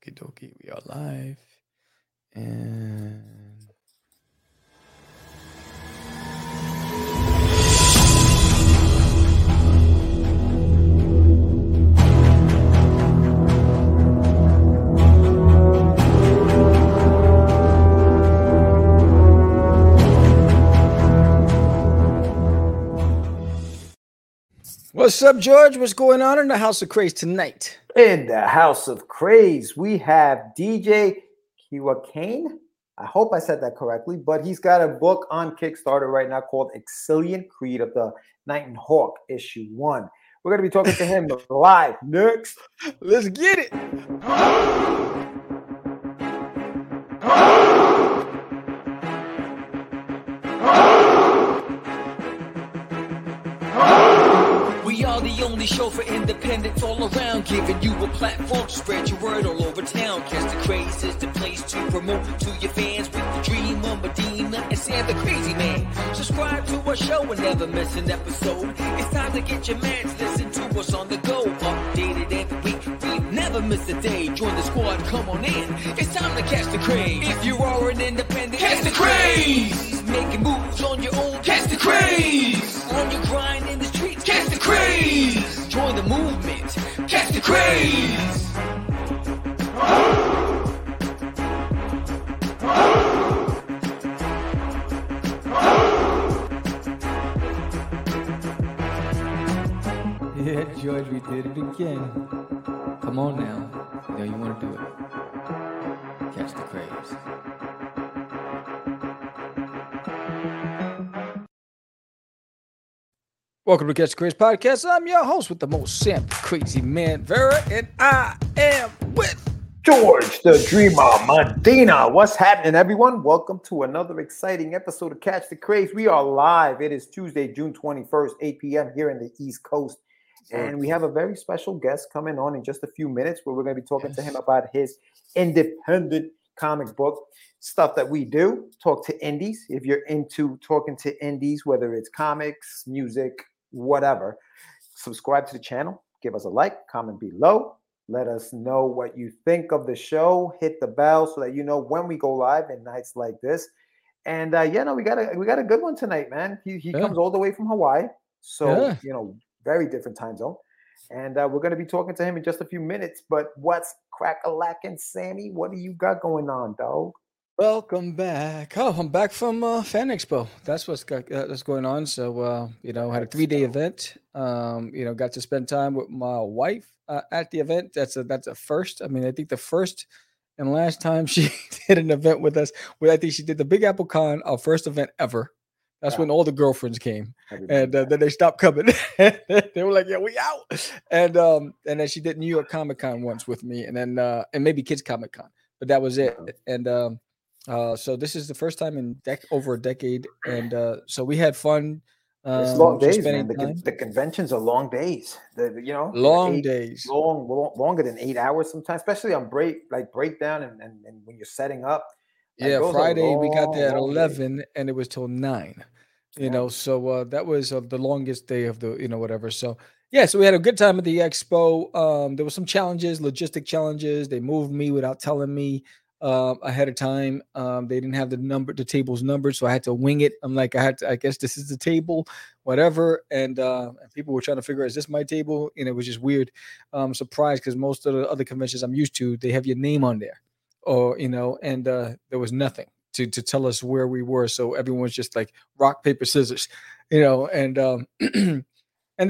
Okie dokie, we are live. And what's up, George? What's going on in the House of Craze tonight? In the House of Craze, we have DJ Keawekane. I hope I said that correctly, but he's got a book on Kickstarter right now called Exilion: Creed of the Knight and Hawk, Issue 1. We're going to be talking to him live next. Let's get it. The only show for independents all around, giving you a platform to spread your word all over town. Kiss the Craze is the place to promote to your fans with the Dream on Medina and Sam the Crazy Man. Subscribe to our show and never miss an episode. It's time to get your mans, listen to us on the go. Updated every week, we never miss a day. Join the squad, come on in. It's time to catch the craze. If you are an independent, catch the craze. Making moves on your own, catch the craze. On your grind in the streets, catch the craze. Join the movement. Catch the craze. Yeah, George, we did it again. Come on now. You know you want to do it. Catch the craze. Welcome to Catch the Craze Podcast. I'm your host with the most, Sam the Crazy Man Vera, and I am with George the Dreamer Medina. What's happening, everyone? Welcome to another exciting episode of Catch the Craze. We are live. It is Tuesday, June 21st, 8 p.m. here in the East Coast. And we have a very special guest coming on in just a few minutes where we're going to be talking to him about his independent comic book stuff that we do. Talk to indies. If you're into talking to indies, whether it's comics, music, whatever, subscribe to the channel, give us a like, comment below, let us know what you think of the show, hit the bell so that you know when we go live in nights like this. And we got a good one tonight, man. He comes all the way from Hawaii, so you know, very different time zone. And we're going to be talking to him in just a few minutes. But what's crack-a-lackin', Sammy? What do you got going on, dog? Welcome back. Oh, I'm back from Fan Expo. That's what's going on. So, had a 3-day event. Got to spend time with my wife at the event. That's a first. I mean, I think the first and last time she did an event with us, I think she did the Big Apple Con, our first event ever. That's when all the girlfriends came, and then they stopped coming. They were like, "Yeah, we out." And then she did New York Comic Con once with me, and then and maybe Kids Comic Con, but that was it. And so this is the first time in over a decade, and so we had fun. It's long days, man. The conventions are long days. Longer than 8 hours sometimes, especially on breakdown and when you're setting up. Yeah, Friday we got there at 11 and it was till 9, you know, so that was the longest day of the, whatever. So, so we had a good time at the expo. There were some challenges, logistic challenges. They moved me without telling me ahead of time. They didn't have the tables numbered, so I had to wing it. I'm like, I guess this is the table, whatever. And people were trying to figure out, is this my table? And it was just weird. I'm surprised because most of the other conventions I'm used to, they have your name on there. Or, there was nothing to tell us where we were. So everyone's just like rock, paper, scissors, and then, so I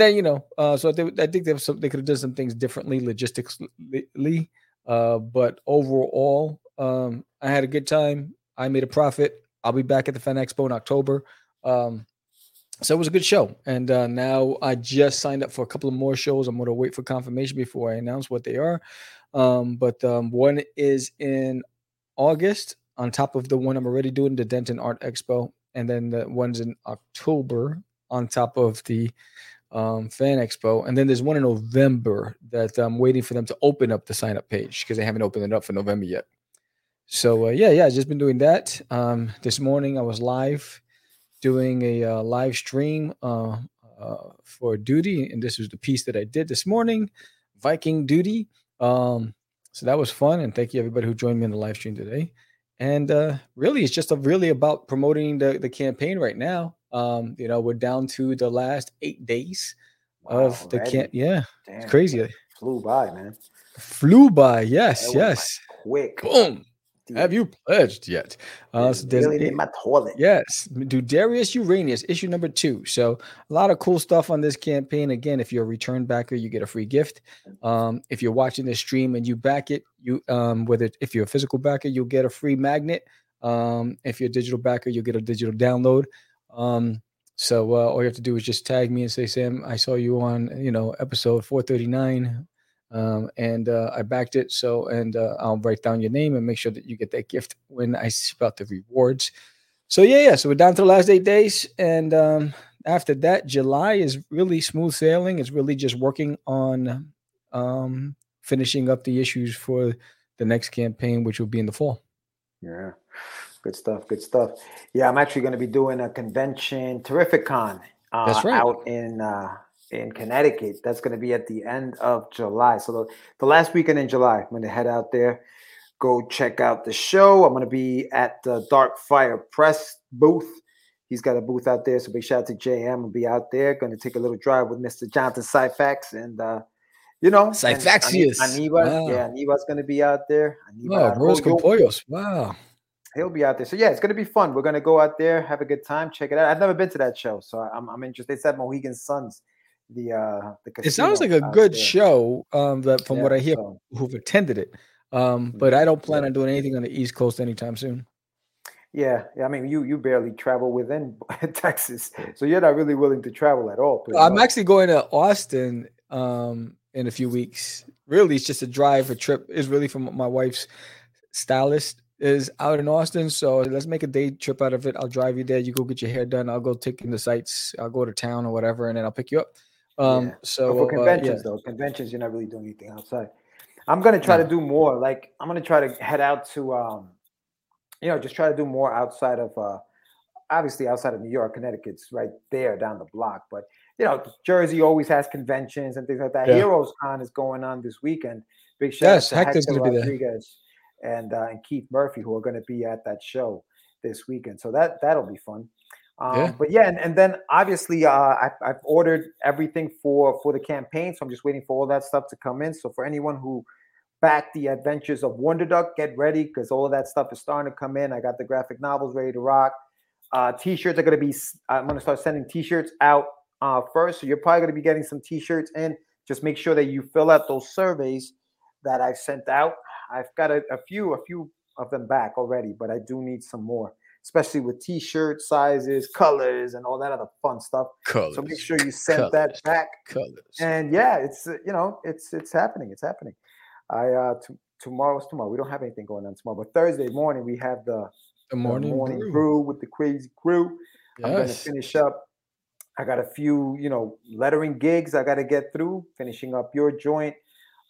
think they could have done some things differently logistically. But overall, I had a good time. I made a profit. I'll be back at the Fan Expo in October. So it was a good show. And now I just signed up for a couple of more shows. I'm going to wait for confirmation before I announce what they are. But one is in August on top of the one I'm already doing, the Denton Art Expo, and then the one's in October on top of the Fan Expo, and then there's one in November that I'm waiting for them to open up the sign-up page because they haven't opened it up for November yet. So I've just been doing that. This morning I was live doing a live stream for Duty, and this was the piece that I did this morning, Viking Duty. So that was fun. And thank you everybody who joined me in the live stream today. And really, it's just really about promoting the campaign right now. You know, we're down to the last 8 days of the campaign. Yeah, damn, it's crazy. It flew by, man. Flew by. Yes, yes. Quick. Boom. Have you pledged yet? So there's really in my toilet. Yes. Do Darius Uranus, issue number 2. So a lot of cool stuff on this campaign. Again, if you're a return backer, you get a free gift. If you're watching this stream and you back it, you if you're a physical backer, you'll get a free magnet. If you're a digital backer, you'll get a digital download. So all you have to do is just tag me and say, Sam, I saw you on, you know, episode 439. And I backed it. So, and I'll write down your name and make sure that you get that gift when I spout the rewards. So yeah. So we're down to the last 8 days. And after that, July is really smooth sailing. It's really just working on finishing up the issues for the next campaign, which will be in the fall. Yeah. Good stuff. Good stuff. Yeah. I'm actually going to be doing a convention, Terrific Con, that's right, out in Connecticut. That's going to be at the end of July. So the last weekend in July, I'm going to head out there, go check out the show. I'm going to be at the Dark Fire Press booth. He's got a booth out there. So big shout out to JM. I'll be out there. Going to take a little drive with Mr. Jonathan Syfax. And, you know, Syfaxius. Aniwar. Wow. Yeah, Aniwar's going to be out there. Aniwar Arroyo. Wow. He'll be out there. So, yeah, it's going to be fun. We're going to go out there, have a good time, check it out. I've never been to that show, so I'm interested. It's at Mohegan Sun's. The it sounds like a good there. Show from what I hear so. Who've attended it but I don't plan on doing anything on the East Coast anytime soon. Yeah I mean you barely travel within Texas, so you're not really willing to travel at all. I'm actually going to Austin in a few weeks. Really, it's just a drive, a trip. Is really from my wife's stylist is out in Austin, so let's make a day trip out of it. I'll drive you there, you go get your hair done, I'll go take in the sights, I'll go to town or whatever, and then I'll pick you up. So but for conventions, though, conventions, you're not really doing anything outside. I'm gonna try to do more. Like I'm gonna try to head out to, just try to do more outside of, obviously outside of New York. Connecticut's right there down the block, but you know, Jersey always has conventions and things like that. Yeah. Heroes Con is going on this weekend. Big shout out to Hector's gonna be there, and Keith Murphy, who are going to be at that show this weekend. So that'll be fun. But yeah, and then obviously I've ordered everything for the campaign, so I'm just waiting for all that stuff to come in. So for anyone who backed the Adventures of Wonder Duck, get ready, because all of that stuff is starting to come in. I got the graphic novels ready to rock. T-shirts are going to be – I'm going to start sending T-shirts out first, so you're probably going to be getting some T-shirts in. Just make sure that you fill out those surveys that I've sent out. I've got a few of them back already, but I do need some more, especially with T-shirt sizes, colors, and all that other fun stuff. Colors. So make sure you send that back. Colors. And yeah, it's it's happening. It's happening. Tomorrow's tomorrow. We don't have anything going on tomorrow, but Thursday morning we have the morning brew with the crazy crew. Yes. I'm going to finish up. I got a few lettering gigs I got to get through. Finishing up your joint.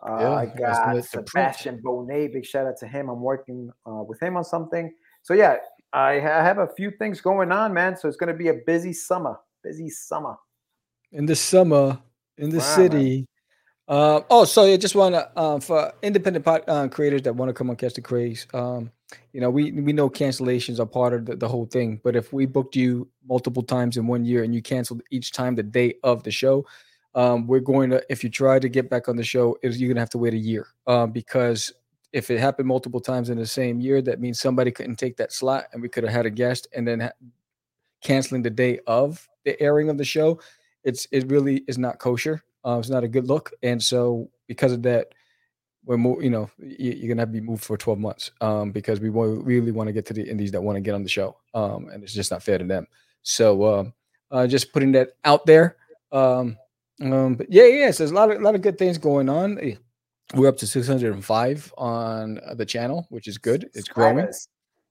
I got Sebastian Bonet. Big shout out to him. I'm working with him on something. So yeah, I have a few things going on, man. So it's going to be a busy summer. In the city. So I just want to for independent creators that want to come on Catch the Craze. We know cancellations are part of the whole thing. But if we booked you multiple times in 1 year and you canceled each time the day of the show. We're going to, if you try to get back on the show, you're going to have to wait a year because if it happened multiple times in the same year, that means somebody couldn't take that slot and we could have had a guest, and then canceling the day of the airing of the show, it really is not kosher. It's not a good look. And so because of that, you're going to have to be moved for 12 months because we really want to get to the indies that want to get on the show. And it's just not fair to them. So just putting that out there. But so there's a lot of good things going on. We're up to 605 on the channel, which is good. It's growing.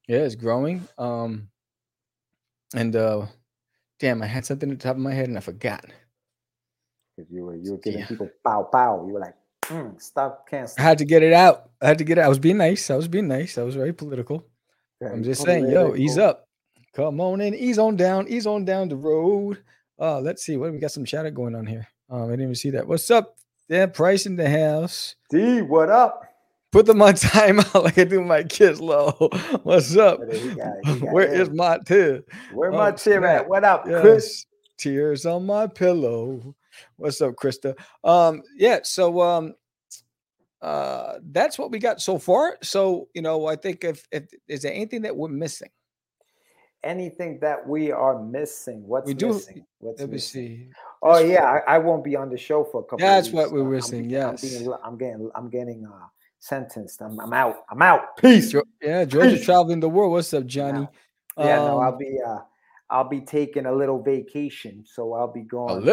Yeah, it's growing. Damn, I had something at the top of my head and I forgot. Because you were giving people pow pow. You were like, stop canceling. I had to get it out. I was being nice. I was very political. Yeah, I'm just saying, ease up. Come on in, ease on down the road. Let's see. What we got some chatter going on here. I didn't even see that. What's up? Dan Price in the house. D, what up? put the my time out like I do my kids. Low, what's up? Where is my tear? Where my tear at? What up, Chris? Tears on my pillow. What's up, Krista? So that's what we got so far. So, you know, I think if is there anything that we're missing? Anything that we are missing? What's missing? Let me see. Oh yeah, I won't be on the show for a couple. That's of weeks. What we're missing. I'm getting sentenced. I'm out. Peace. Yeah, George is traveling the world. What's up, Johnny? I'll be taking a little vacation, so I'll be going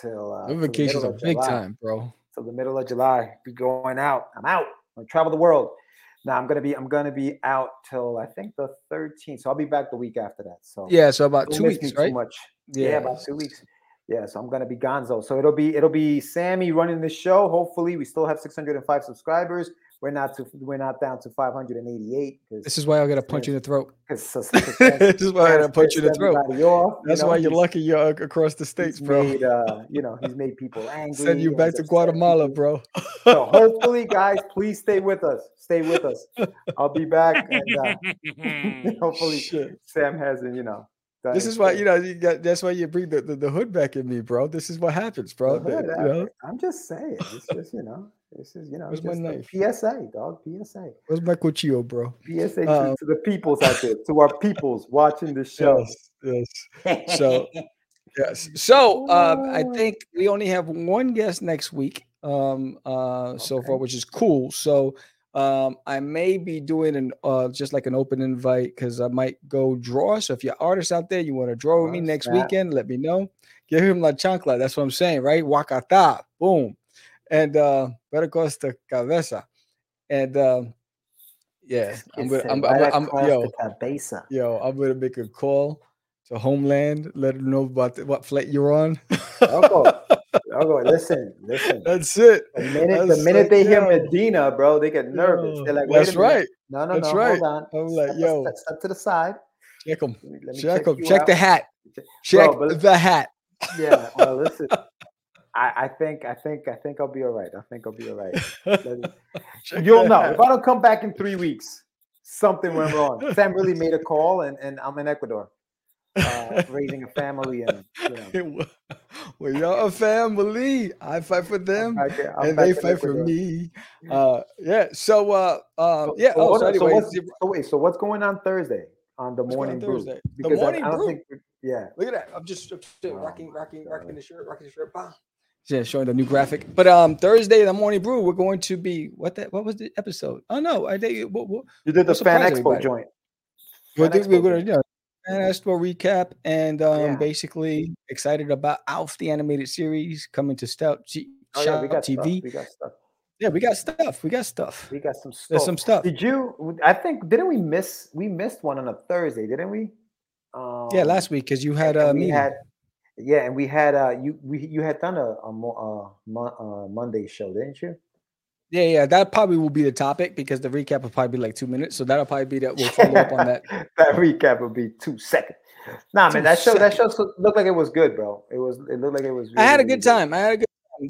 till vacations are big time, bro. Till the middle of July, be going out. I'm out. I travel the world. Now I'm gonna be out till I think the 13th. So I'll be back the week after that. So yeah, so about 2 weeks, right? Too much. Yeah, about 2 weeks. Yeah, so I'm gonna be Gonzo. So it'll be Sammy running the show. Hopefully, we still have 605 subscribers. We're not down to 588. This is why I gotta punch you in the throat. This is why I gotta punch you in the throat. That's why you're lucky you're across the states, bro. He's made people angry. Send you back to Guatemala, bro. So hopefully, guys, please stay with us. Stay with us. I'll be back, and hopefully, Sam hasn't, This is why that's why you bring the hood back in me, bro. This is what happens, bro. I'm just saying. It's just Where's my knife? PSA, dog. PSA. Where's my cuchillo, bro? PSA to the peoples out there, to our peoples watching the show. Yes. So yes. So I think we only have one guest next week. So far, which is cool. So I may be doing just like an open invite because I might go draw. So if you're artists out there, you want to draw with me next weekend, let me know. Give him la chancla. That's what I'm saying, right? Wakata. Boom. And better costa cabeza. And I'm gonna make a call to Homeland, let them know about what flight you're on. Listen. That's it. The minute they hear Medina, bro, they get nervous. They're like, wait a minute. Right. No. That's right. Hold on. I'm like, step to the side. Check them. Let me check them. Check out. The hat. Check the hat. Yeah. Well, listen. I think I'll be all right. You'll know if I don't come back in 3 weeks. Something went wrong. Sam really made a call, and I'm in Ecuador. Raising a family, and well, y'all a family. I fight for them, and they fight for me. So what's going on Thursday on the morning brew? Because I don't think. Look at that. I'm just rocking the shirt, Bah. Yeah, showing the new graphic. But Thursday, the morning brew, we're going to be what was the episode? Oh no, I did. You did the Fan Expo joint. And that's for recap, and basically excited about Alf the animated series coming to TV. We got some stuff. There's some stuff. I think we missed one on a Thursday, didn't we? Last week because you had a meeting. You had done a Monday show, didn't you? Yeah, that probably will be the topic because the recap will probably be like 2 minutes. So that'll probably be that. We'll follow up on that. That recap will be 2 seconds. Nah, man, that show looked like it was good, bro. It looked like it was. Really, I had a good time. There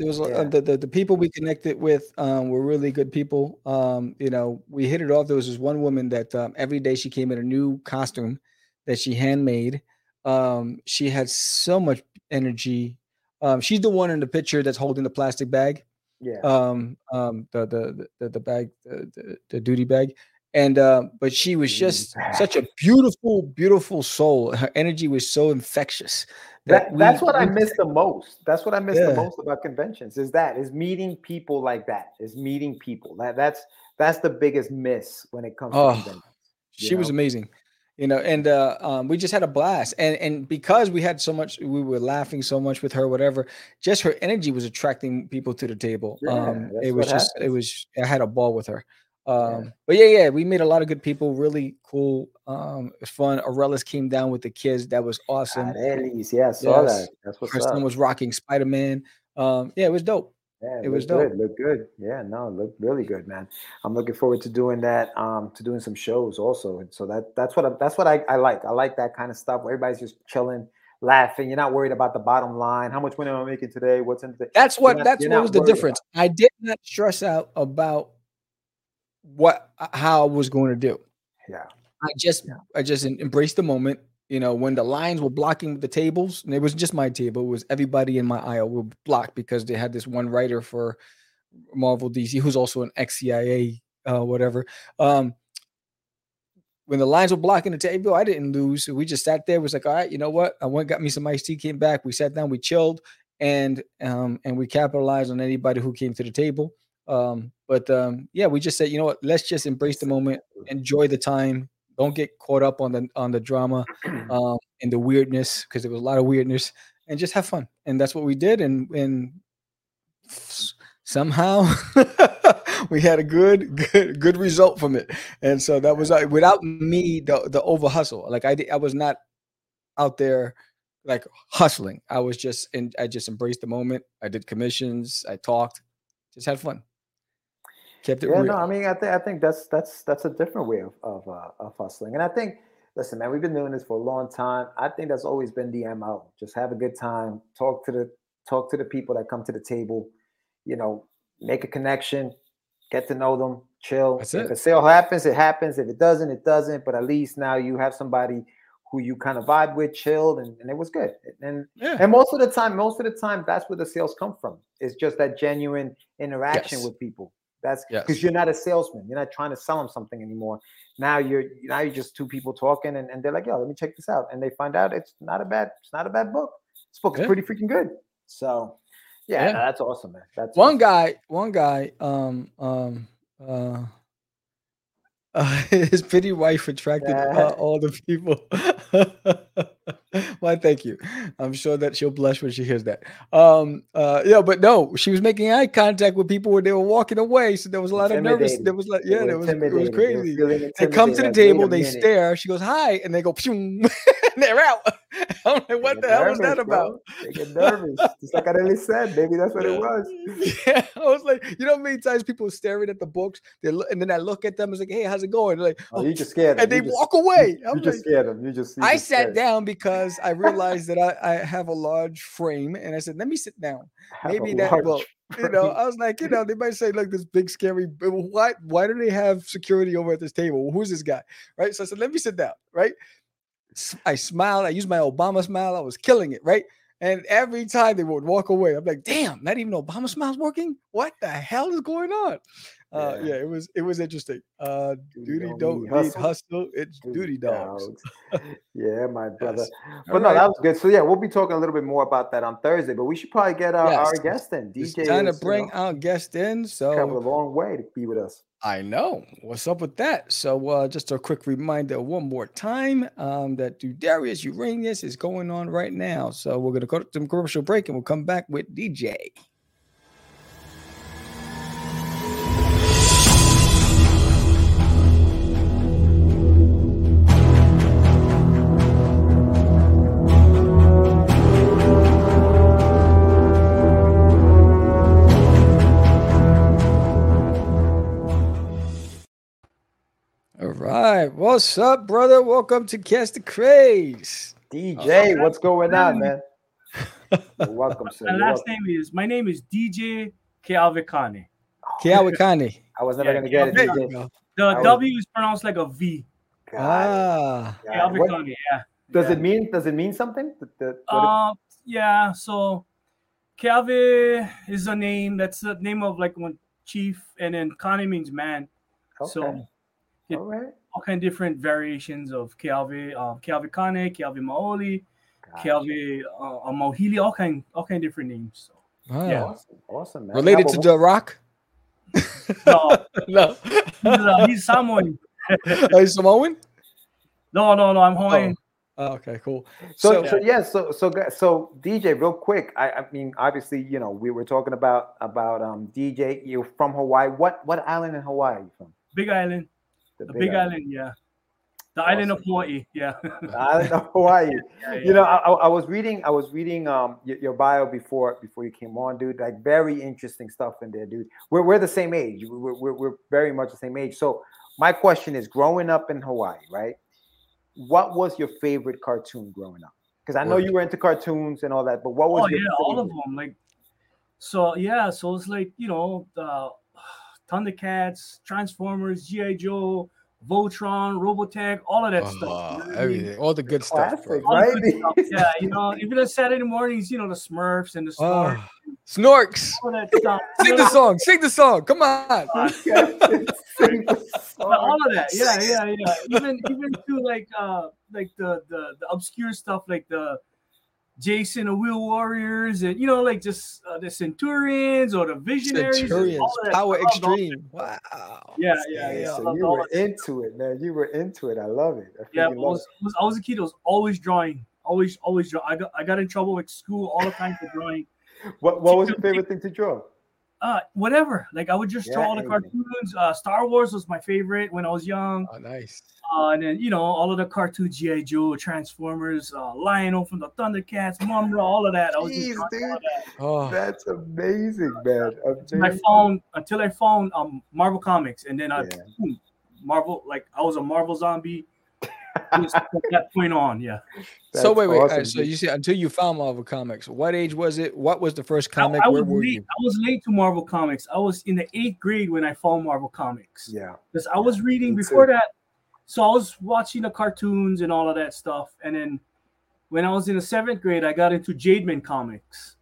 was the people we connected with were really good people. We hit it off. There was this one woman that every day she came in a new costume that she handmade. She had so much energy. She's the one in the picture that's holding the plastic bag. Yeah. The bag, the duty bag, and but she was just such a beautiful, beautiful soul. Her energy was so infectious. That's what I miss the most. That's what I miss the most about conventions is meeting people like that. Is meeting people that's the biggest miss when it comes to conventions. She was amazing. And we just had a blast, and because we had so much, we were laughing so much with her. Whatever, just her energy was attracting people to the table. I had a ball with her. But we made a lot of good people. Really cool, fun. Aurelis came down with the kids. That was awesome. Aurelis, I saw that. That's what's up. Her son was rocking Spider-Man. It was dope. Yeah, it was dope. Looked good. Yeah, no, looked really good, man. I'm looking forward to doing that. To doing some shows also, and so that's what I like. I like that kind of stuff where everybody's just chilling, laughing. You're not worried about the bottom line. How much money am I making today? What's in the? That's what was the difference. I did not stress out about what, how I was going to do. Yeah. I just embraced the moment. You know, when the lines were blocking the tables, and it wasn't just my table, it was everybody in my aisle were blocked because they had this one writer for Marvel DC, who's also an ex-CIA, whatever. When the lines were blocking the table, I didn't lose. We just sat there. It was like, all right, you know what? I went, got me some iced tea, came back. We sat down, we chilled, and we capitalized on anybody who came to the table. But we just said, you know what? Let's just embrace the moment, enjoy the time. Don't get caught up on the drama and the weirdness, because there was a lot of weirdness, and just have fun. And that's what we did. And somehow we had a good result from it. And so that was without me, the over hustle. Like I was not out there like hustling. I just embraced the moment. I did commissions. I talked, just had fun. Kept it real. No, I mean, I think that's a different way of hustling. And I think, listen, man, we've been doing this for a long time. I think that's always been the MO. Just have a good time, talk to the people that come to the table, you know, make a connection, get to know them, chill. That's it. If a sale happens, it happens. If it doesn't, it doesn't. But at least now you have somebody who you kind of vibe with, chilled, and it was good. And most of the time, that's where the sales come from. It's just that genuine interaction with people. That's because you're not a salesman. You're not trying to sell them something anymore. Now you're just two people talking, and they're like, "Yo, let me check this out," and they find out it's not a bad book. This book is pretty freaking good. So, no, that's awesome, man. That's one awesome. One guy. His pretty wife attracted all the people. Why? Thank you. I'm sure that she'll blush when she hears that. But no, she was making eye contact with people when they were walking away. So there was a lot of nervous. There was like, it was crazy. They come to the table, they stare. She goes, "Hi," and they go, "Pshum," and they're out. I'm like, what the hell was that about? They get nervous. Just like I really said, maybe that's what it was. Yeah, I was like, you know, many times people are staring at the books. And then I look at them. It's like, "Hey, how's it going?" They're like, "Oh, you just scared." And they walk away. You just scared them. I sat down because I realized that I have a large frame, and I said, "Let me sit down." Maybe that will, you know. I was like, you know, they might say like this big scary. Why do they have security over at this table? Who's this guy, right? So I said, "Let me sit down," right? I smiled. I used my Obama smile. I was killing it, right? And every time they would walk away, I'm like, "Damn, not even Obama smile's working. What the hell is going on?" It was interesting. Duty don't need hustle. It's duty dogs. Yeah, my brother. Yes. But that was good. So we'll be talking a little bit more about that on Thursday. But we should probably get our guest in. DJ it's time to bring our guest in. So come a long way to be with us. I know. What's up with that? So just a quick reminder one more time that Darius Uranus is going on right now. So we're gonna go to some commercial break, and we'll come back with DJ. All right, what's up, brother? Welcome to Catch the Craze. DJ, what's going on, man? You're welcome, sir. My name is DJ Keawekane. Keawekane. I was never going to get it. DJ. The W is pronounced like a V. Keawekane, yeah. Does it mean something? So Keawe is a name. That's the name of like one chief, and then Kane means man. Okay. So all kind of different variations of Keawe, Keawekane, Keawe Maoli, Keawe Mauhili, all kind of different names. So, awesome, man. Related to The Rock? No. He's Samoan. Are you Samoan? No, I'm Hawaiian. Oh, okay, cool. So DJ, real quick. I mean, obviously, you know, we were talking about DJ. You're from Hawaii. What island in Hawaii are you from? Big Island. The big island, yeah. The island of Hawaii, yeah. The island of Hawaii. Yeah. You know, I was reading your bio before you came on, dude. Like very interesting stuff in there, dude. We're the same age. We're very much the same age. So my question is, growing up in Hawaii, right? What was your favorite cartoon growing up? Because I know you were into cartoons and all that, but what was your favorite? All of them. Like, so it's like, you know, Thundercats, Transformers, G.I. Joe, Voltron, Robotech, all of that stuff. Everything, all the good stuff, bro. All the good stuff, yeah, you know, even on Saturday mornings, you know, the Smurfs and the Snorks. All that stuff. Sing the song. Come on. All of that. Yeah. Even to like the obscure stuff like the Jason and Wheel Warriors, and you know, like just the Centurions or the Visionaries. Centurions, all that Power Extreme. Wow. Yeah. So you were into it, man. I love it. I was a kid. I was always drawing. Always draw. I got in trouble with school all the time for drawing. What was your favorite thing to draw? Whatever. Like I would just draw all the cartoons. Star Wars was my favorite when I was young. Oh, nice. And then you know all of the cartoons, G.I. Joe, Transformers, Lion-O from the Thundercats, Mumra, all of that. I was just drawing all that. Oh, that's amazing, man. Until I found Marvel Comics, and then I was a Marvel zombie. From that point on, So wait. Awesome. Right, so you see, until you found Marvel Comics, what age was it? What was the first comic? Where were you? I was late to Marvel Comics. I was in the 8th grade when I found Marvel Comics. Yeah, because I was reading before that. So I was watching the cartoons and all of that stuff. And then when I was in the 7th grade, I got into Jade Men comics,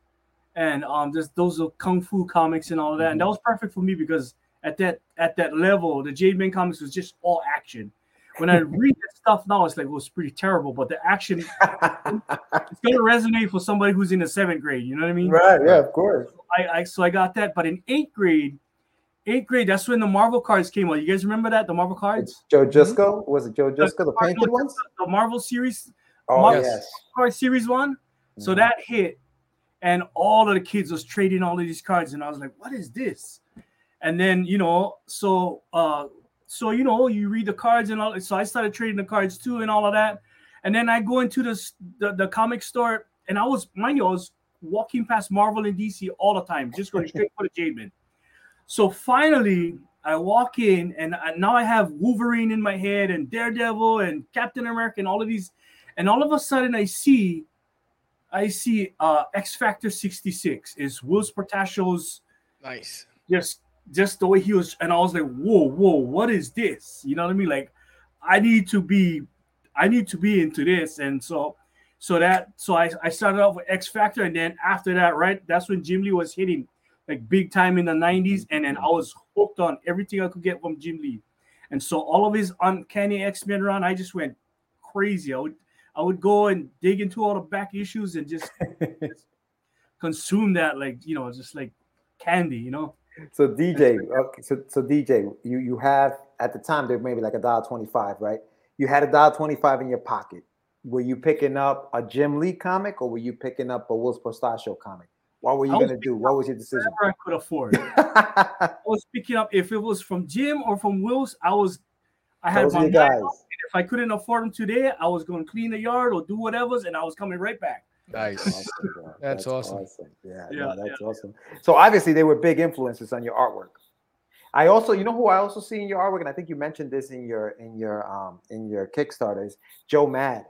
and just those kung fu comics and all of that. Mm-hmm. And that was perfect for me because at that level, the Jade Men comics was just all action. When I read that stuff now, it's like, well, it's pretty terrible, but the action, it's going to resonate for somebody who's in the 7th grade. You know what I mean? Right. Yeah, of course. So I got that. But in 8th grade, that's when the Marvel cards came out. You guys remember that? The Marvel cards? It's Joe Jusco? Mm-hmm. Was it Joe Jusco, the painted ones? The Marvel series. Oh, Marvel card series one. Mm-hmm. So that hit, and all of the kids was trading all of these cards. And I was like, what is this? And then, you know, so, you know, you read the cards and all. So I started trading the cards, too, and all of that. And then I go into the comic store. And I was walking past Marvel and DC all the time, just going straight for the Jade Men. So finally, I walk in, and now I have Wolverine in my head and Daredevil and Captain America and all of these. And all of a sudden, I see X-Factor 66. It's Will Sportaccio's. Nice. Just the way he was, and I was like, whoa, what is this? You know what I mean? Like, I need to be into this. And so I started off with X Factor, and then after that, right, that's when Jim Lee was hitting like big time in the 90s, and then I was hooked on everything I could get from Jim Lee. And so all of his Uncanny X-Men run, I just went crazy. I would go and dig into all the back issues and just, just consume that, like, you know, just like candy, you know. So DJ, okay, so DJ, you have, at the time, there may be like $1.25, right? You had $1.25 in your pocket. Were you picking up a Jim Lee comic, or were you picking up a Will Sportaccio comic? What were you going to do? What was your decision? Whatever I could afford. I was picking up, if it was from Jim or from Will's, I had my guys. If I couldn't afford them today, I was going to clean the yard or do whatever's, and I was coming right back. Nice. That's awesome. Awesome. So obviously they were big influences on your artwork. I also, you know who I also see in your artwork, and I think you mentioned this in your Kickstarters, Joe Mad.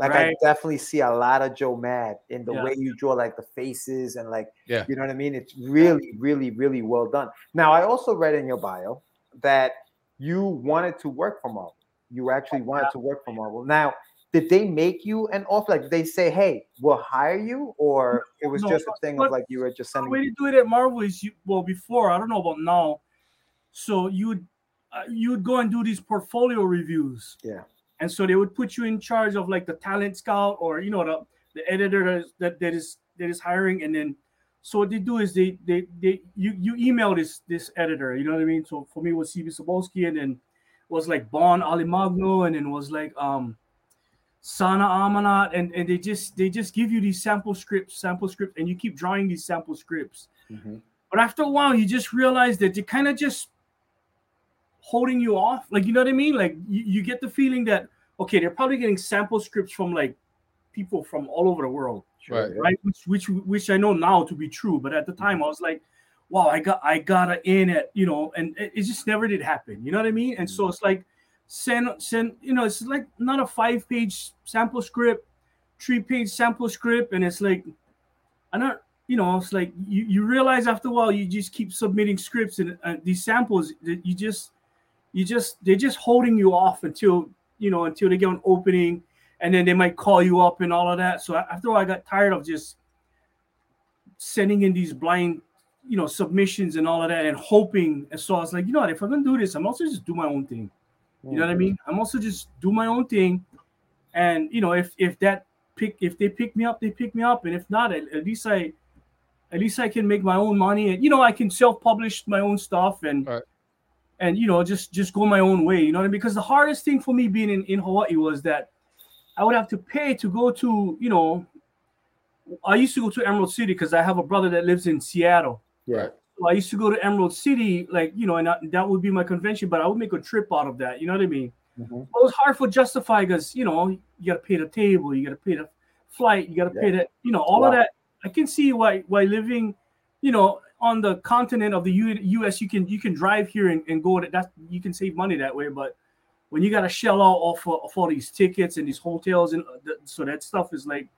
Like, right. I definitely see a lot of Joe Mad in the way you draw, like the faces and like, you know what I mean? It's really, really, really well done. Now, I also read in your bio that you wanted to work for Marvel. You actually wanted to work for Marvel. Now, did they make you an offer? Like, did they say, "Hey, we'll hire you," or it was just a thing of like you were just sending? The way to do it at Marvel is before, I don't know about now. So you would go and do these portfolio reviews, and so they would put you in charge of like the talent scout, or you know, the editor that is hiring, and then so what they do is you email this editor, you know what I mean? So for me it was C.B. Sobolski, and then it was like Bon Alimagno, and then it was like Sana Amanat, and they just give you these sample scripts, and you keep drawing these sample scripts. Mm-hmm. But after a while, you just realize that they're kind of just holding you off. Like, you know what I mean? Like, you get the feeling that, okay, they're probably getting sample scripts from, like, people from all over the world. Right. Right? Which I know now to be true. But at the time, I was like, wow, I got in at, you know, and it just never did happen. You know what I mean? And mm-hmm. So it's like, send, you know, it's like not a 5-page sample script, 3-page sample script, and it's like, I don't, you know, it's like you realize after a while, you just keep submitting scripts and these samples that they're just holding you off until, you know, until they get an opening, and then they might call you up and all of that. So after a while, I got tired of just sending in these blind, you know, submissions and all of that and hoping. And so I was like, you know what, if I'm going to do this, I'm also just do my own thing. You know what I mean? I'm also just do my own thing. And, you know, if they pick me up, they pick me up. And if not, at least I can make my own money, and, you know, I can self-publish my own stuff and, right. And, you know, just go my own way, you know what I mean? Because the hardest thing for me being in Hawaii was that I would have to pay to go to, you know, I used to go to Emerald City because I have a brother that lives in Seattle. Right. So I used to go to Emerald City, like, you know, and that would be my convention, but I would make a trip out of that. You know what I mean? Mm-hmm. It was hard for justify because, you know, you got to pay the table, you got to pay the flight, you got to pay that, you know, all of that. I can see why living, you know, on the continent of the U.S., you can drive here and go to that. You can save money that way. But when you got to shell out off all these tickets and these hotels and so that stuff is like.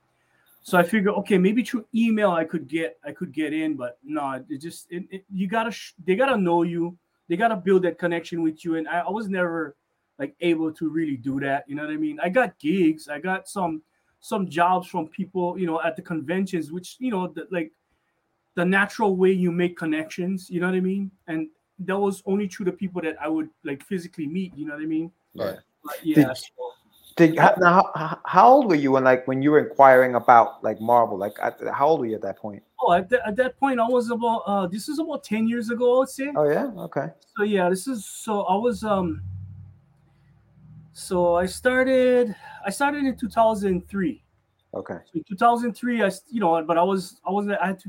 So I figured, okay, maybe through email I could get in, but no, it just you gotta they gotta know you, they gotta build that connection with you, and I was never like able to really do that. You know what I mean? I got gigs, I got some jobs from people, you know, at the conventions, which, you know, like the natural way you make connections. You know what I mean? And that was only through the people that I would like physically meet. You know what I mean? Right. But, yeah. How old were you when you were inquiring about like Marvel? Like, how old were you at that point? Oh, at that point, I was about this is about 10 years ago, I would say. Oh yeah, okay. So yeah, I started in 2003. Okay. So in 2003, I had to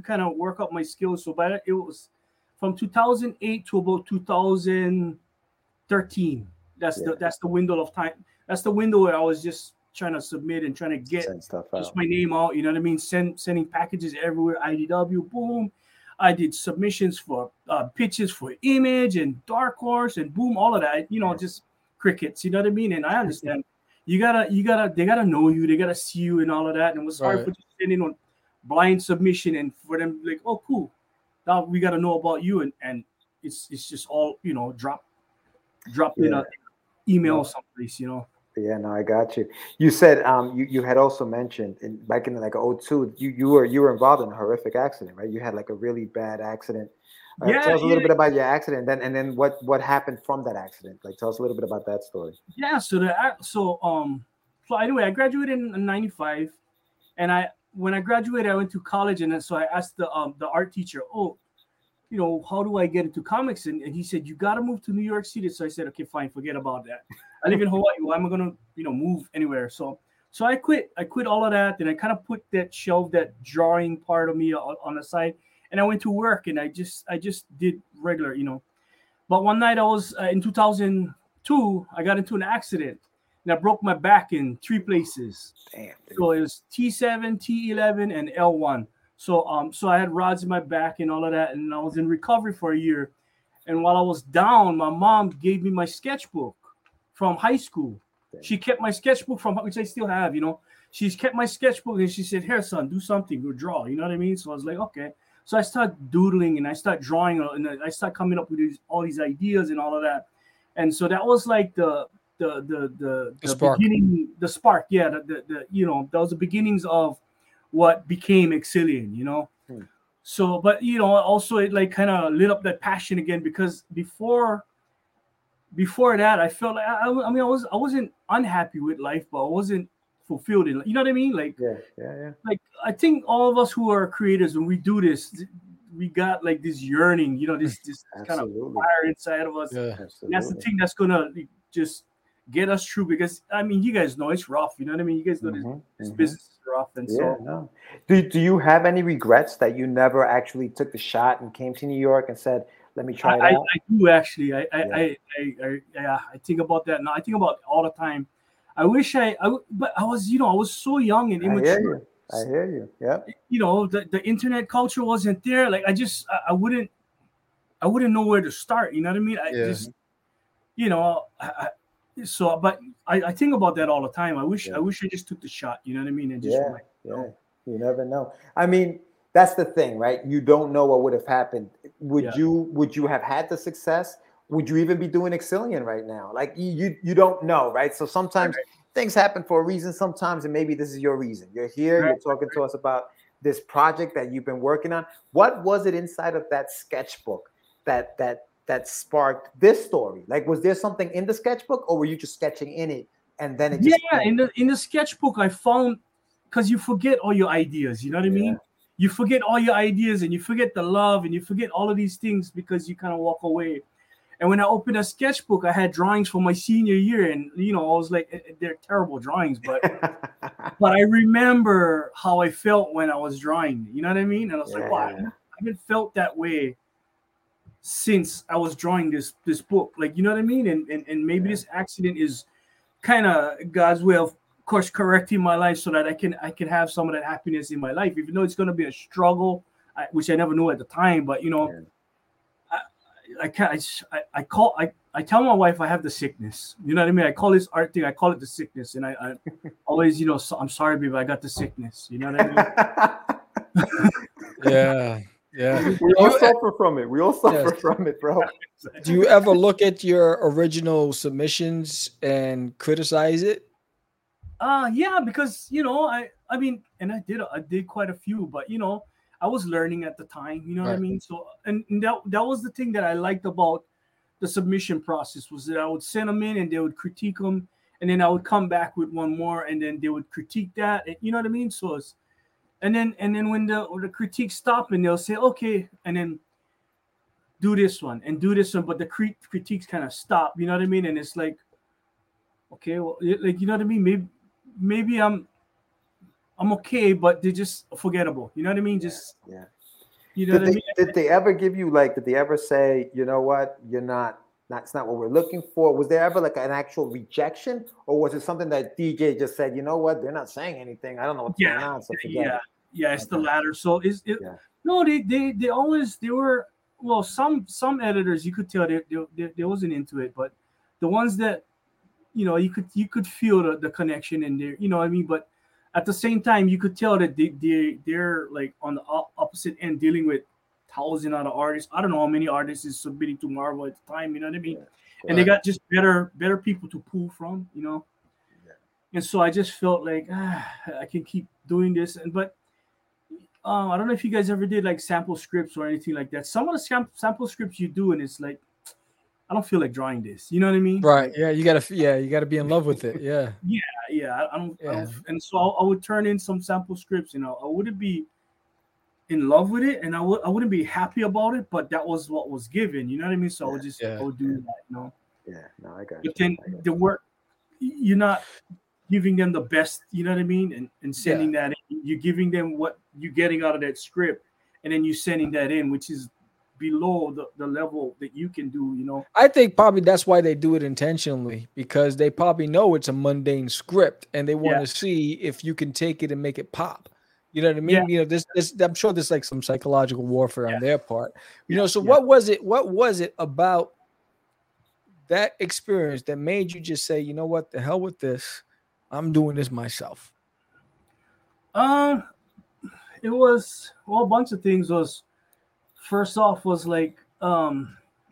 kind of work up my skills. So it was from 2008 to about 2013. That's the window of time. That's the window where I was just trying to submit and trying to get just my name out. You know what I mean? Sending packages everywhere. IDW, Boom. I did submissions for pitches for Image and Dark Horse and Boom. All of that. You know, just crickets. You know what I mean? And I understand. They gotta know you. They gotta see you and all of that. And it was hard for just sending on blind submission and for them like, oh, cool. Now we gotta know about you. And it's just all, you know, drop in a email someplace, you know. Yeah, no, I got you. You said you had also mentioned back in like 2002, you were involved in a horrific accident, right? You had like a really bad accident. Tell us a little bit about your accident, and then what happened from that accident. Like, tell us a little bit about that story. Yeah, so anyway, I graduated in '95, and when I graduated, I went to college, and so I asked the art teacher, oh, you know, how do I get into comics? And he said, you got to move to New York City. So I said, okay, fine, forget about that. I live in Hawaii. Why am I going to, you know, move anywhere? So I quit all of that. And I kind of put that drawing part of me on the side. And I went to work and I just did regular, you know. But one night I was in 2002, I got into an accident and I broke my back in three places. Damn. So it was T7, T11 and L1. So I had rods in my back and all of that, and I was in recovery for a year. And while I was down, my mom gave me my sketchbook from high school. She kept my sketchbook which I still have, you know. She's kept my sketchbook, and she said, "Here, son, do something, go draw." You know what I mean? So I was like, "Okay." So I start doodling and I start drawing, and I start coming up with all these ideas and all of that. And so that was like the spark. Beginning, the spark. Yeah, the you know, that was the beginnings of what became Exilion, you know. So, but you know, also it like kind of lit up that passion again, because before that, I felt like I wasn't unhappy with life, but I wasn't fulfilled in, you know what I mean? Like, yeah. Like, I think all of us who are creators, when we do this, we got like this yearning, you know, this kind of fire inside of us. Yeah, that's the thing that's gonna just get us through, because I mean, you guys know it's rough, you know what I mean? You guys know this business is rough, and do you have any regrets that you never actually took the shot and came to New York and said, "Let me try it out"? I do actually. I think about that now. I think about it all the time. I wish but I was, you know, I was so young and immature. I hear you. Yeah. You know, the internet culture wasn't there. Like, I wouldn't know where to start. You know what I mean? So, but I think about that all the time. I wish I just took the shot, you know what I mean? And just you never know. I mean, that's the thing, right? You don't know what would have happened. Would you have had the success? Would you even be doing Exilion right now? Like you don't know, right? So sometimes things happen for a reason sometimes, and maybe this is your reason. You're here, you're talking to us about this project that you've been working on. What was it inside of that sketchbook that sparked this story? Like, was there something in the sketchbook, or were you just sketching in it? And then it just in the sketchbook, I found, because you forget all your ideas, you know what I mean? You forget all your ideas, and you forget the love, and you forget all of these things because you kind of walk away. And when I opened a sketchbook, I had drawings from my senior year, and you know, I was like, they're terrible drawings, but I remember how I felt when I was drawing, you know what I mean? And I was like, wow, I haven't felt that way since I was drawing this book, like, you know what I mean? And maybe this accident is kind of God's way of course correcting my life so that I can have some of that happiness in my life, even though it's going to be a struggle, which I never knew at the time. But you know, I tell my wife I have the sickness, you know what I mean? I call this art thing, I call it the sickness, and I always, you know, so, I'm sorry, baby, I got the sickness, you know what I mean? We all suffer from it. We all suffer from it, bro. Do you ever look at your original submissions and criticize it? Yeah, because you know, I mean, and I did quite a few, but you know, I was learning at the time, you know what I mean? So, and that was the thing that I liked about the submission process, was that I would send them in and they would critique them, and then I would come back with one more, and then they would critique that, and, you know what I mean? So it's, And then when the critiques stop, and they'll say, okay, and then do this one, but the critiques kind of stop, you know what I mean? And it's like, okay, well, like, you know what I mean? Maybe I'm okay, but they're just forgettable, you know what I mean? You know what I mean? Did they ever give you, like, did they ever say, you know what, you're not, that's not what we're looking for? Was there ever like an actual rejection, or was it something that DJ just said, you know what, they're not saying anything, I don't know what's going on, so forget it? Yeah, it's the latter. So is it? Yeah. No, they always, they were, well, some editors, you could tell they wasn't into it, but the ones that, you know, you could feel the connection in there, you know what I mean? But at the same time, you could tell that they're like on the opposite end, dealing with 1,000 other artists. I don't know how many artists is submitting to Marvel at the time, you know what I mean? And they got just better people to pull from, you know? And so I just felt like, I can keep doing this. But I don't know if you guys ever did like sample scripts or anything like that. Some of the sample scripts you do, and it's like, I don't feel like drawing this, you know what I mean? Right, yeah, you gotta be in love with it, yeah. And so I would turn in some sample scripts, you know, I wouldn't be in love with it, and I wouldn't be happy about it, but that was what was given, you know what I mean? So I would do that, you know? Yeah, no, I got it. But then the work, you're not giving them the best, you know what I mean? And sending that in, you're giving them what you're getting out of that script, and then you're sending that in, which is below the level that you can do, you know? I think probably that's why they do it intentionally, because they probably know it's a mundane script, and they want to see if you can take it and make it pop. You know what I mean? Yeah. You know, this I'm sure there's like some psychological warfare on their part. You know, so what was it about that experience that made you just say, you know what, the hell with this, I'm doing this myself? It was, well, a bunch of things. Was, first off, was like, I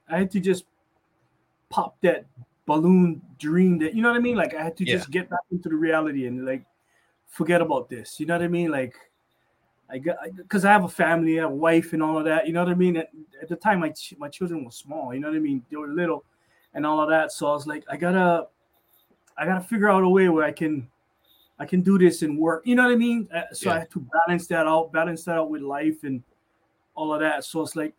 had to just pop that balloon dream that, you know what I mean? Like, I had to just get back into the reality and like forget about this, you know what I mean? Like, I got, because I have a family, I have a wife and all of that, you know what I mean? At the time, my children were small, you know what I mean? They were little and all of that. So I was like, I gotta figure out a way where I can do this and work, you know what I mean? So I had to balance that out with life and all of that. So it's like,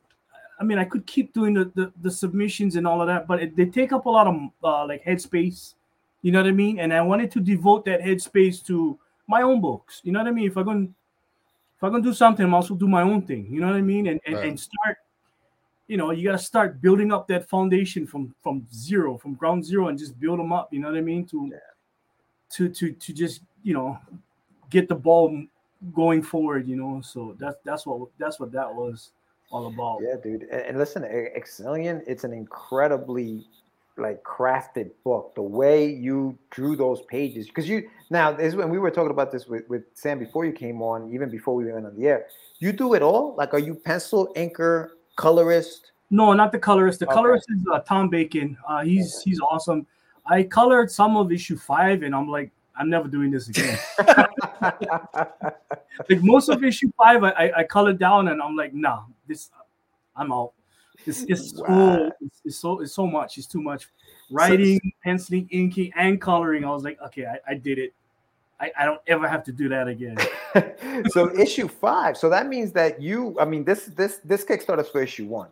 I mean, I could keep doing the submissions and all of that, but they take up a lot of like headspace, you know what I mean? And I wanted to devote that headspace to my own books, you know what I mean? If I'm gonna do something, I'm also do my own thing, you know what I mean? And start, you know, you gotta start building up that foundation from ground zero, and just build them up, you know what I mean? To just, you know, get the ball going forward, you know. So that's what that was all about. Yeah, dude. And listen, Exilion, it's an incredibly like crafted book, the way you drew those pages, because you now this is when we were talking about this with Sam before you came on, even before we went on the air. You do it all? Like, are you pencil, inker, colorist? No, not the colorist. The colorist is Tom Bacon. He's awesome. I colored some of issue 5, and I'm like, I'm never doing this again. Like most of issue 5, I colored down, and I'm like, nah, this, I'm out. It's so much. It's too much. Writing, penciling, inking, and coloring. I was like, okay, I did it. I don't ever have to do that again. So issue 5. So that means that you, I mean, this Kickstarter's for issue 1,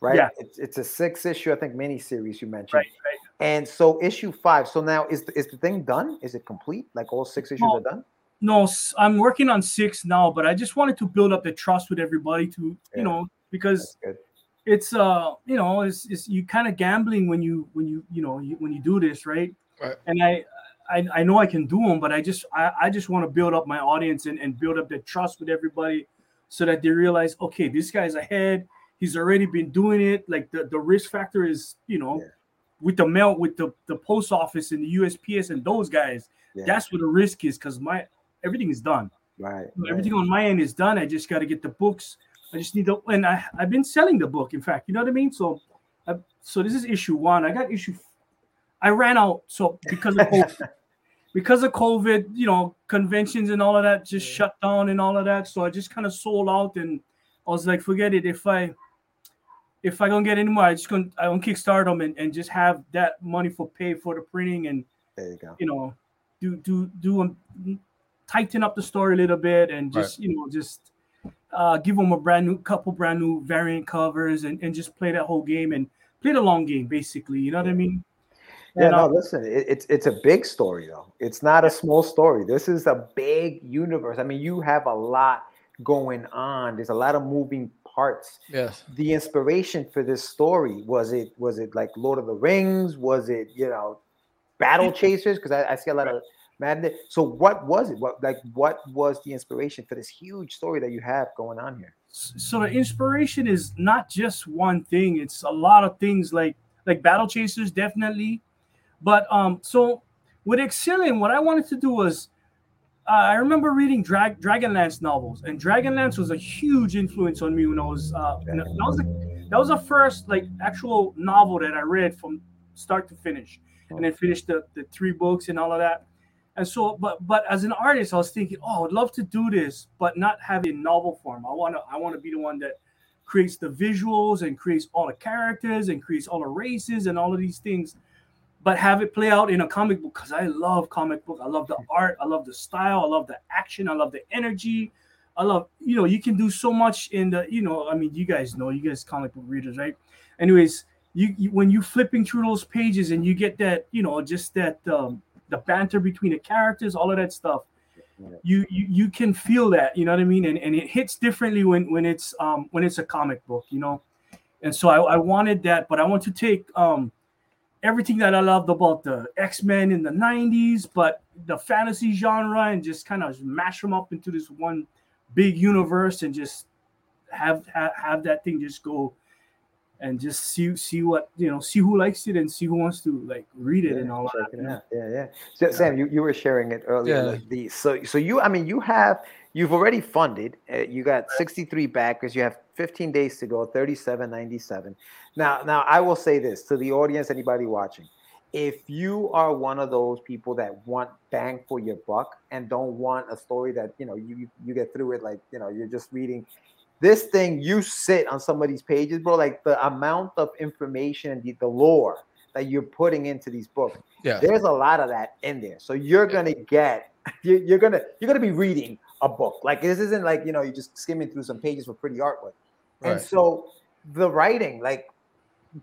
right? Yeah. It's a 6 issue, I think, miniseries you mentioned. Right. And so issue 5. So now is the thing done? Is it complete? Like all 6 issues are done? No, I'm working on 6 now, but I just wanted to build up the trust with everybody to, you know, because it's it's you kind of gambling when you do this, right? And I know I can do them, but I just want to build up my audience and build up the trust with everybody so that they realize, okay, this guy's ahead. He's already been doing it. Like the risk factor is, with the mail, with the post office and the USPS and those guys, that's where the risk is, because everything is done. Right. So everything on my end is done. I just got to get the books. I just need to, and I've been selling the book, in fact, you know what I mean? So, so this is issue 1. I got I ran out. So because of COVID, conventions and all of that just shut down and all of that. So I just kind of sold out, and I was like, forget it. If I don't get any more, I Kickstart them and just have that money for the printing, and there you go. Tighten up the story a little bit, and just give them a couple brand new variant covers, and just play that whole game, and play the long game, basically. You know what I mean? Yeah. No, listen, it's a big story, though. It's not a small story. This is a big universe. I mean, you have a lot going on. There's a lot of moving parts. Yes. The inspiration for this story, was it like Lord of the Rings? Was it Battle Chasers? Because I see a lot of madness. So what was it? What was the inspiration for this huge story that you have going on here? So the inspiration is not just one thing. It's a lot of things, like Battle Chasers, definitely. But so with Exilion, what I wanted to do was, I remember reading Dragonlance novels, and Dragonlance was a huge influence on me when I was that was the first actual novel that I read from start to finish, and then finished the 3 books and all of that. And so, but as an artist, I was thinking, oh, I'd love to do this, but not have it in novel form. I want to be the one that creates the visuals and creates all the characters and creates all the races and all of these things, but have it play out in a comic book, because I love comic book. I love the art. I love the style. I love the action. I love the energy. I love, you can do so much in the, I mean, you guys comic book readers, right? Anyways, you when you flipping through those pages and you get that, just that, the banter between the characters, all of that stuff, you can feel that, you know what I mean? And it hits differently when it's a comic book, And so I wanted that, but I want to take everything that I loved about the X-Men in the 90s, but the fantasy genre, and just kind of mash them up into this one big universe, and just have that thing just go and just see what, see who likes it and see who wants to read it and all that. Yeah. So, Sam, you were sharing it earlier. Yeah. You've already funded. You got 63 backers. You have 15 days to go, $37.97. Now I will say this to the audience, anybody watching. If you are one of those people that want bang for your buck and don't want a story that, you get through it you're just reading, this thing, you sit on some of these pages, bro, like the amount of information and the lore that you're putting into these books. Yeah. There's a lot of that in there. So you're gonna get, you're gonna be reading a book. Like, this isn't you're just skimming through some pages for pretty artwork. Right. And so the writing,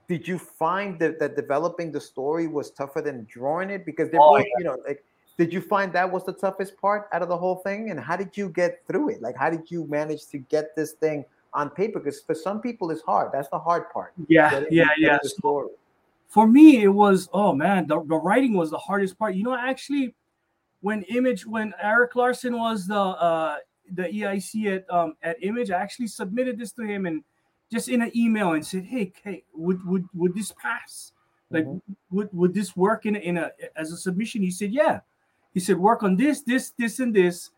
did you find that developing the story was tougher than drawing it? Because they're did you find that was the toughest part out of the whole thing? And how did you get through it? How did you manage to get this thing on paper? Because for some people, it's hard. That's the hard part. Yeah. So for me, it was, the writing was the hardest part. Actually, when Eric Larson was the EIC at Image, I actually submitted this to him, and just in an email, and said, hey, would this pass? Like, would this work as a submission? He said, yeah. He said, work on this, this, this, and this.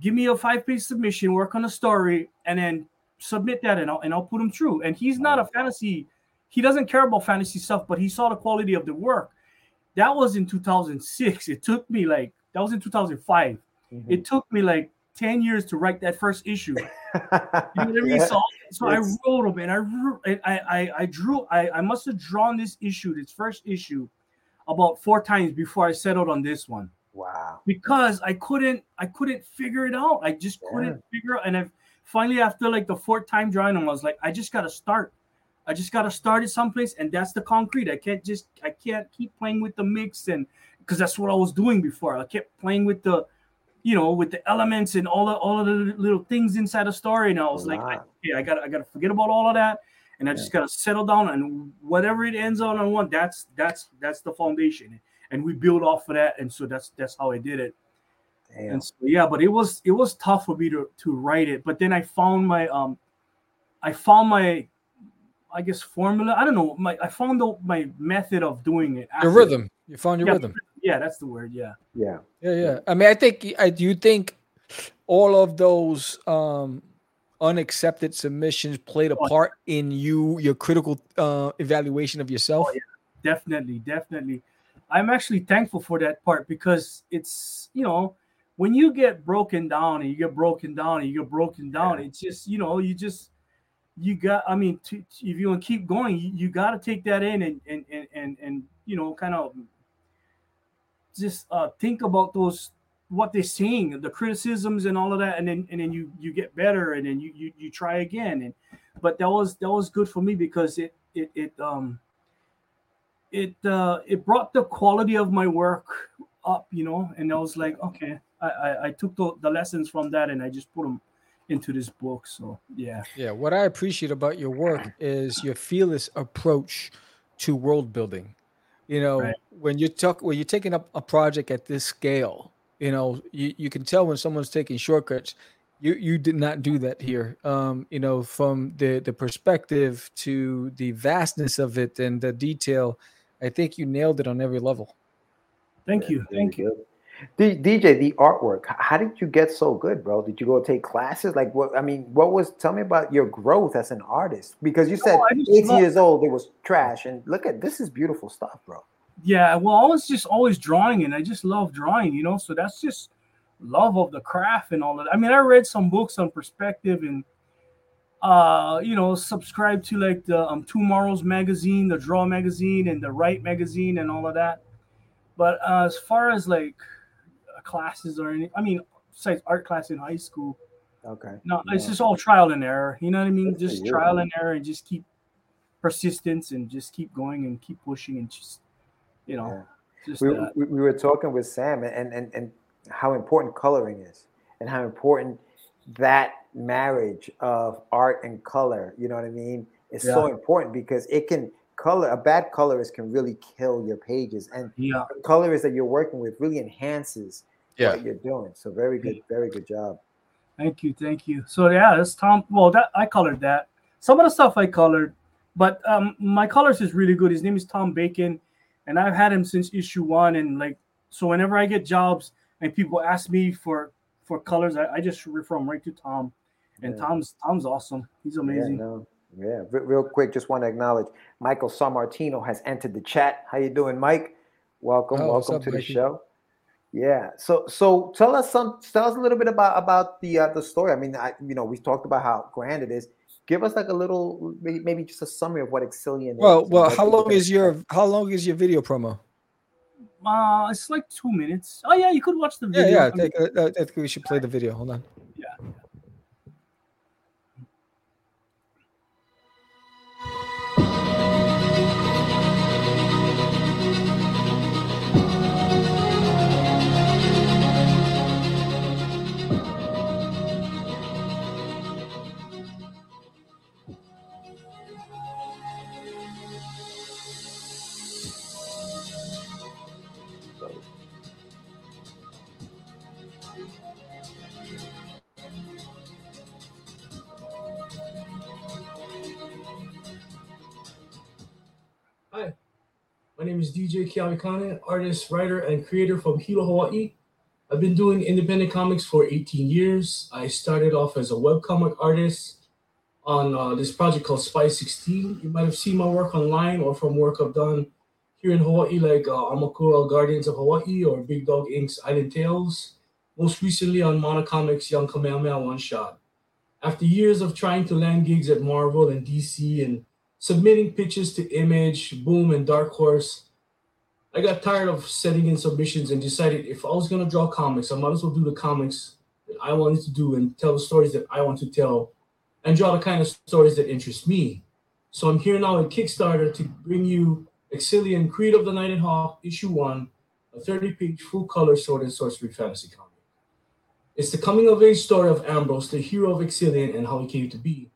Give me a 5-page submission, work on a story, and then submit that, and I'll put him through. And he's not a fantasy. He doesn't care about fantasy stuff, but he saw the quality of the work. That was in 2006. That was in 2005. Mm-hmm. It took me like 10 years to write that first issue. You know what I mean? Yeah. So I wrote them, and I must have drawn this first issue, about 4 times before I settled on this one. Wow. Because I couldn't figure it out. I just couldn't figure out. And I finally, after like the 4th time drawing them, I was like, I just got to start. I just got to start it someplace, and that's the concrete. I can't keep playing with the mix, and because that's what I was doing before. I kept playing with the, with the elements and all of the little things inside a story, and I was I gotta forget about all of that, and I just gotta settle down, and whatever it ends on one, that's the foundation, and we build off of that, and so that's how I did it. Damn. And so but it was tough for me to write it, but then I found my formula. I don't know. I found my method of doing it. Your rhythm. You found your rhythm. Yeah, that's the word. Yeah. I mean, I think do you think all of those unaccepted submissions played a part in your critical evaluation of yourself? Oh, yeah. Definitely. I'm actually thankful for that part, because it's when you get broken down and it's just if you want to keep going, you got to take that in and kind of just think about what they're saying, the criticisms and all of that, and then you get better, and then you try again. But that was good for me, because it brought the quality of my work up, and I was like, okay, I took the lessons from that, and I just put them into this book. So what I appreciate about your work is your fearless approach to world building. When you're taking up a project at this scale, you can tell when someone's taking shortcuts. You did not do that here. From the perspective to the vastness of it and the detail, I think you nailed it on every level. Thank you. DJ, the artwork, how did you get so good, bro? Did you go take classes? Like, tell me about your growth as an artist, because you said 18 years old, it was trash, and look at this, is beautiful stuff, bro. Yeah, well, I was just always drawing, and I just love drawing, so that's just love of the craft and all that. I mean, I read some books on perspective, and subscribed to like the Tomorrow's magazine, the Draw magazine, and the Write magazine, and all of that. But as far as like classes or anything, I mean, besides art class in high school, it's just all trial and error, just trial and error, and just keep persistence, and just keep going, and keep pushing, and just we were talking with Sam and how important coloring is, and how important that marriage of art and color, it's so important, because it can a bad colorist can really kill your pages, and the colorist that you're working with really enhances what you're doing. So very good job. Thank you. So that's Tom. Well, that I colored that. Some of the stuff I colored, but my colorist is really good. His name is Tom Bacon, and I've had him since issue 1. And like, so whenever I get jobs and people ask me for colors, I just refer them right to Tom. And Tom's awesome. He's amazing. Real quick, just want to acknowledge Michael Sammartino has entered the chat. How you doing, Mike? Welcome to the show. Yeah. So tell us a little bit about the story. I mean, we talked about how grand it is. Give us like a little, maybe just a summary of what Exilion is. Well, how long is your video promo? It's like 2 minutes. Oh yeah, you could watch the video. Yeah. I think we should play the video. Hold on. Yeah. is DJ Keawekane, artist, writer, and creator from Hilo, Hawaii. I've been doing independent comics for 18 years. I started off as a webcomic artist on this project called Spy 16. You might have seen my work online or from work I've done here in Hawaii, like Amakura Guardians of Hawaii or Big Dog Inc.'s Island Tales. Most recently on Mana Comics' Young Kamehameha One Shot. After years of trying to land gigs at Marvel and DC and submitting pitches to Image, Boom, and Dark Horse, I got tired of sending in submissions and decided if I was going to draw comics, I might as well do the comics that I wanted to do and tell the stories that I want to tell and draw the kind of stories that interest me. So I'm here now at Kickstarter to bring you Exilion: Creed of the Knight and Hawk, Issue 1, a 30-page full-color sword and sorcery fantasy comic. It's the coming-of-age story of Ambrose, the hero of Exilion, and how he came to be.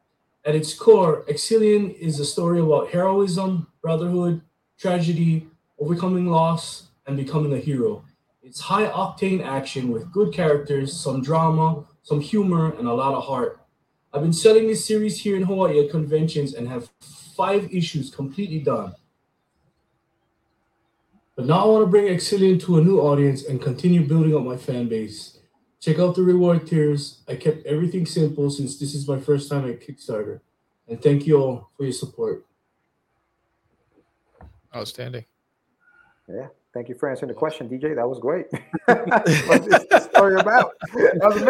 At its core, Exilion is a story about heroism, brotherhood, tragedy, overcoming loss, and becoming a hero. It's high-octane action with good characters, some drama, some humor, and a lot of heart. I've been selling this series here in Hawaii at conventions and have 5 issues completely done. But now I want to bring Exilion to a new audience and continue building up my fan base. Check out the reward tiers. I kept everything simple since this is my first time at Kickstarter. And thank you all for your support. Outstanding. Yeah. Thank you for answering the question, DJ. That was great. What is the story about? That was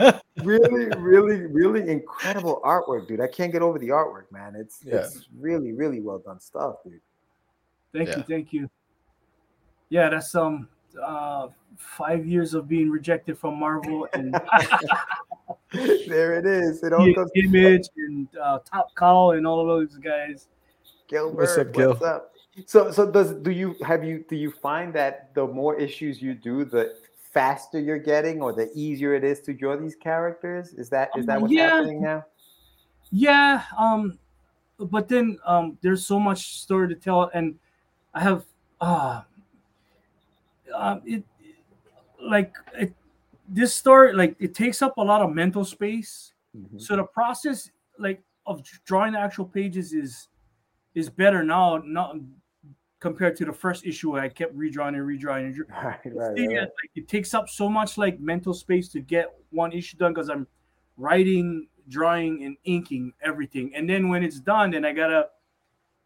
amazing. Yeah. Really incredible artwork, dude. I can't get over the artwork, man. It's really well done stuff, dude. Thank you. Yeah, that's 5 years of being rejected from Marvel, and there it is. It all goes Image and Top Cow and all of those guys. Gilbert, what's up, Gil? So do you find that the more issues you do, the faster you're getting, or the easier it is to draw these characters? Is that what's happening now? Yeah. But then there's so much story to tell, and I have this story, like, it takes up a lot of mental space. Mm-hmm. So the process, like, of drawing the actual pages is better now, not compared to the first issue where I kept redrawing. Right. Like, it takes up so much, like, mental space to get one issue done because I'm writing, drawing, and inking everything. And then when it's done, then I gotta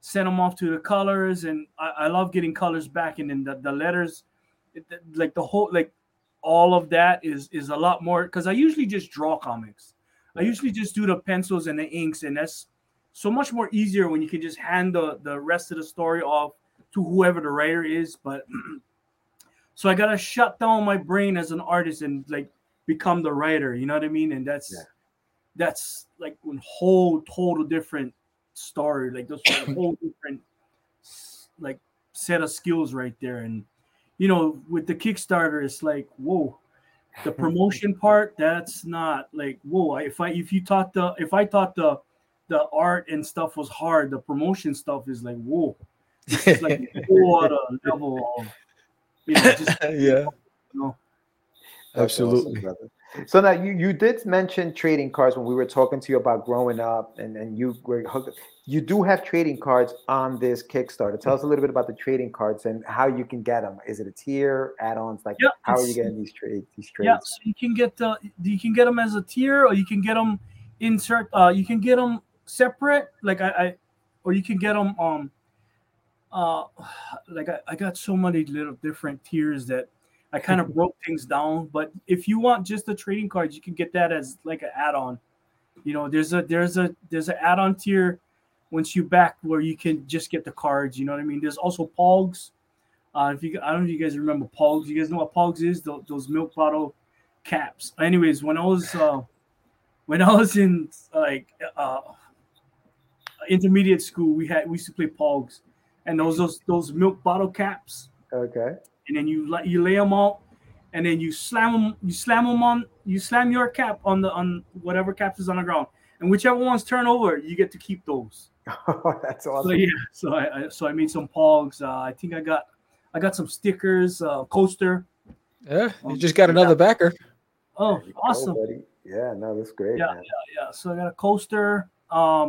send them off to the colors, and I love getting colors back, and then the letters, like the whole, like all of that is a lot more, because I usually just draw comics. I usually just do the pencils and the inks, and that's so much more easier when you can just hand the rest of the story off to whoever the writer is. But so I gotta shut down my brain as an artist and, like, become the writer, you know what I mean? And that's like a whole total different story, like those whole different, like, set of skills right there. And, you know, with the Kickstarter, it's like, whoa, the promotion part, that's not like, whoa. If I thought the art and stuff was hard, the promotion stuff is like, whoa, this is like a whole other level of, you know, just, yeah, you know. Absolutely. Awesome. So now you did mention trading cards when we were talking to you about growing up, and you were hooked. You do have trading cards on this Kickstarter. Tell us a little bit about the trading cards and how you can get them. Is it a tier, add-ons? Like, how are you getting these trades? Yeah, so you can get them as a tier, or you can get them you can get them separate. Like or you can get them I got so many little different tiers that I kind of broke things down, but if you want just the trading cards, you can get that as like an add-on. You know, there's an add-on tier once you back where you can just get the cards. You know what I mean? There's also Pogs. I don't know if you guys remember Pogs. You guys know what Pogs is? Those milk bottle caps. Anyways, when I was in intermediate school, we used to play Pogs, and those milk bottle caps. Okay. And then you lay them out, and then you slam your cap on whatever caps is on the ground, and whichever one's turned over, you get to keep those. Oh, that's awesome! So, yeah, so I made some Pogs. I think I got some stickers, coaster. Yeah, you just got another backer. Oh, awesome! Go, buddy. Yeah, no, that's great. Yeah, man. So I got a coaster. I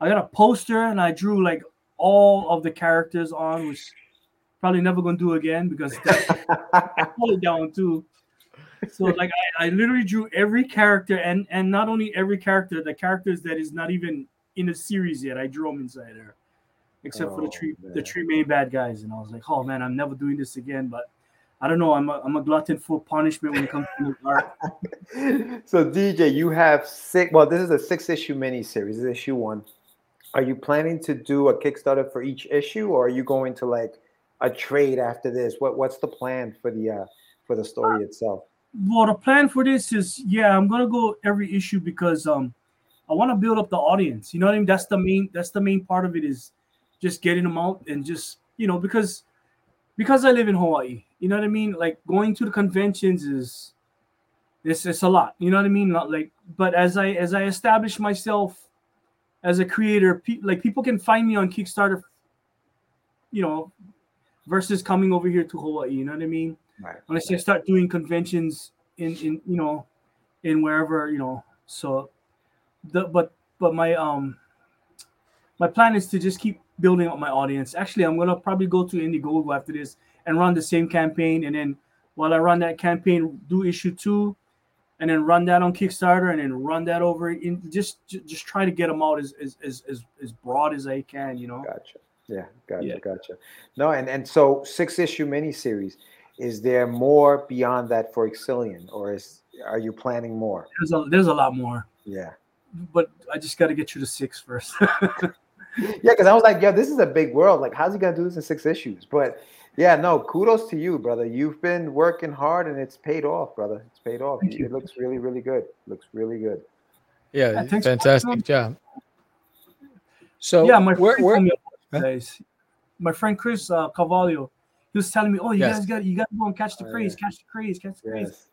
got a poster, and I drew like all of the characters on, which probably never going to do again because I pull it down too. So like I literally drew every character, and not only every character, the characters that is not even in the series yet, I drew them inside there, except for the three main bad guys. And I was like, oh man, I'm never doing this again. But I don't know. I'm a glutton for punishment when it comes to art. So DJ, you have this is a 6-issue miniseries. This is issue 1. Are you planning to do a Kickstarter for each issue, or are you going to like a trade after this? What's the plan for the story itself? Well, the plan for this is, I'm gonna go every issue because I want to build up the audience. You know what I mean? That's the main part of it, is just getting them out and just, you know, because I live in Hawaii. You know what I mean? Like going to the conventions it's a lot. You know what I mean? Not like, but as I establish myself as a creator, people can find me on Kickstarter, you know, versus coming over here to Hawaii. You know what I mean? Right. Unless I start doing conventions in you know, in wherever, you know. So but my plan is to just keep building up my audience. Actually, I'm gonna probably go to Indiegogo after this and run the same campaign, and then while I run that campaign, do issue 2, and then run that on Kickstarter, and then run that over in just try to get them out as broad as I can, you know. Gotcha. Yeah, gotcha. No, and so 6-issue miniseries. Is there more beyond that for Exilion, or are you planning more? There's a lot more. Yeah. But I just got to get you to 6 first. Because I was like, this is a big world. Like, how's he going to do this in 6 issues? But, kudos to you, brother. You've been working hard, and it's paid off, brother. It's paid off. It looks really, really good. Looks really good. Yeah, fantastic job. So my friend Chris Cavaglio, he was telling me, you guys go and catch the craze, catch the craze.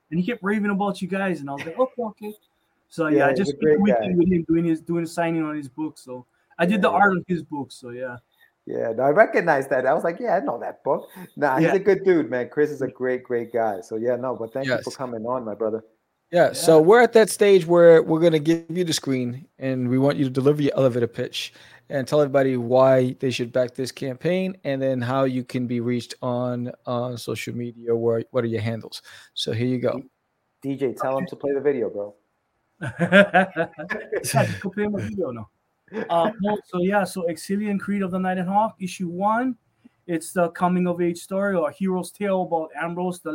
And he kept raving about you guys. And I was like, okay. So I just spent a weekend with him doing his signing on his book. So I did the art on his book. So yeah. Yeah, no, I recognize that. I was like, I know that book. He's a good dude, man. Chris is a great, great guy. So but thank you for coming on, my brother. Yeah, so we're at that stage where we're going to give you the screen, and we want you to deliver your elevator pitch and tell everybody why they should back this campaign, and then how you can be reached on social media, where, what are your handles. So here you go. DJ, tell him to play the video, bro. So Exilion: Creed of the Knight and Hawk, issue 1. It's the coming-of-age story, or hero's tale, about Ambrose, the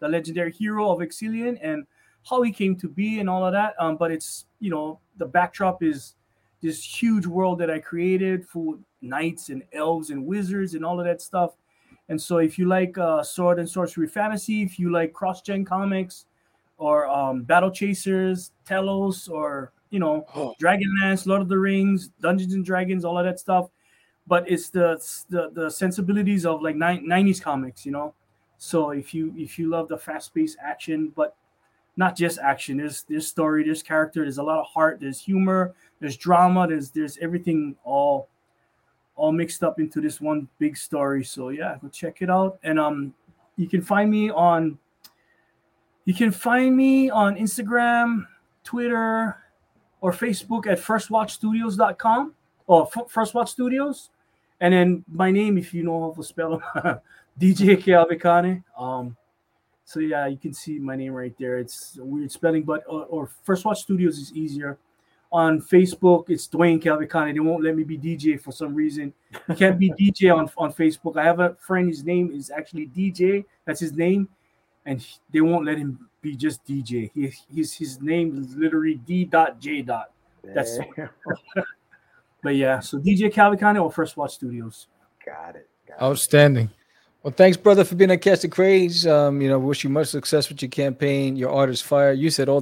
legendary hero of Exilion, and how he came to be and all of that. But it's, the backdrop is this huge world that I created for knights and elves and wizards and all of that stuff. And so if you like sword and sorcery fantasy, if you like cross-gen comics, or Battle Chasers, Tellos, or, Dragonlance, Lord of the Rings, Dungeons and Dragons, all of that stuff. But it's the sensibilities of like 90s comics, So if you love the fast-paced action, but not just action, there's story, there's character, there's a lot of heart, there's humor, there's drama, there's everything all mixed up into this one big story. So go check it out. And you can find me on Instagram, Twitter, or Facebook at firstwatchstudios.com or First Watch Studios. And then my name, if you know how to spell it, DJ Keawekane. You can see my name right there. It's a weird spelling, but or First Watch Studios is easier. On Facebook, it's Dwayne Keawekane. They won't let me be DJ for some reason. You can't be DJ on Facebook. I have a friend, his name is actually DJ. That's his name. And they won't let him be just DJ. His name is literally D.J. That's it. So DJ Keawekane or First Watch Studios. Got it. Outstanding. Well, thanks, brother, for being on Catch the Craze. Wish you much success with your campaign. Your art is fire. You said all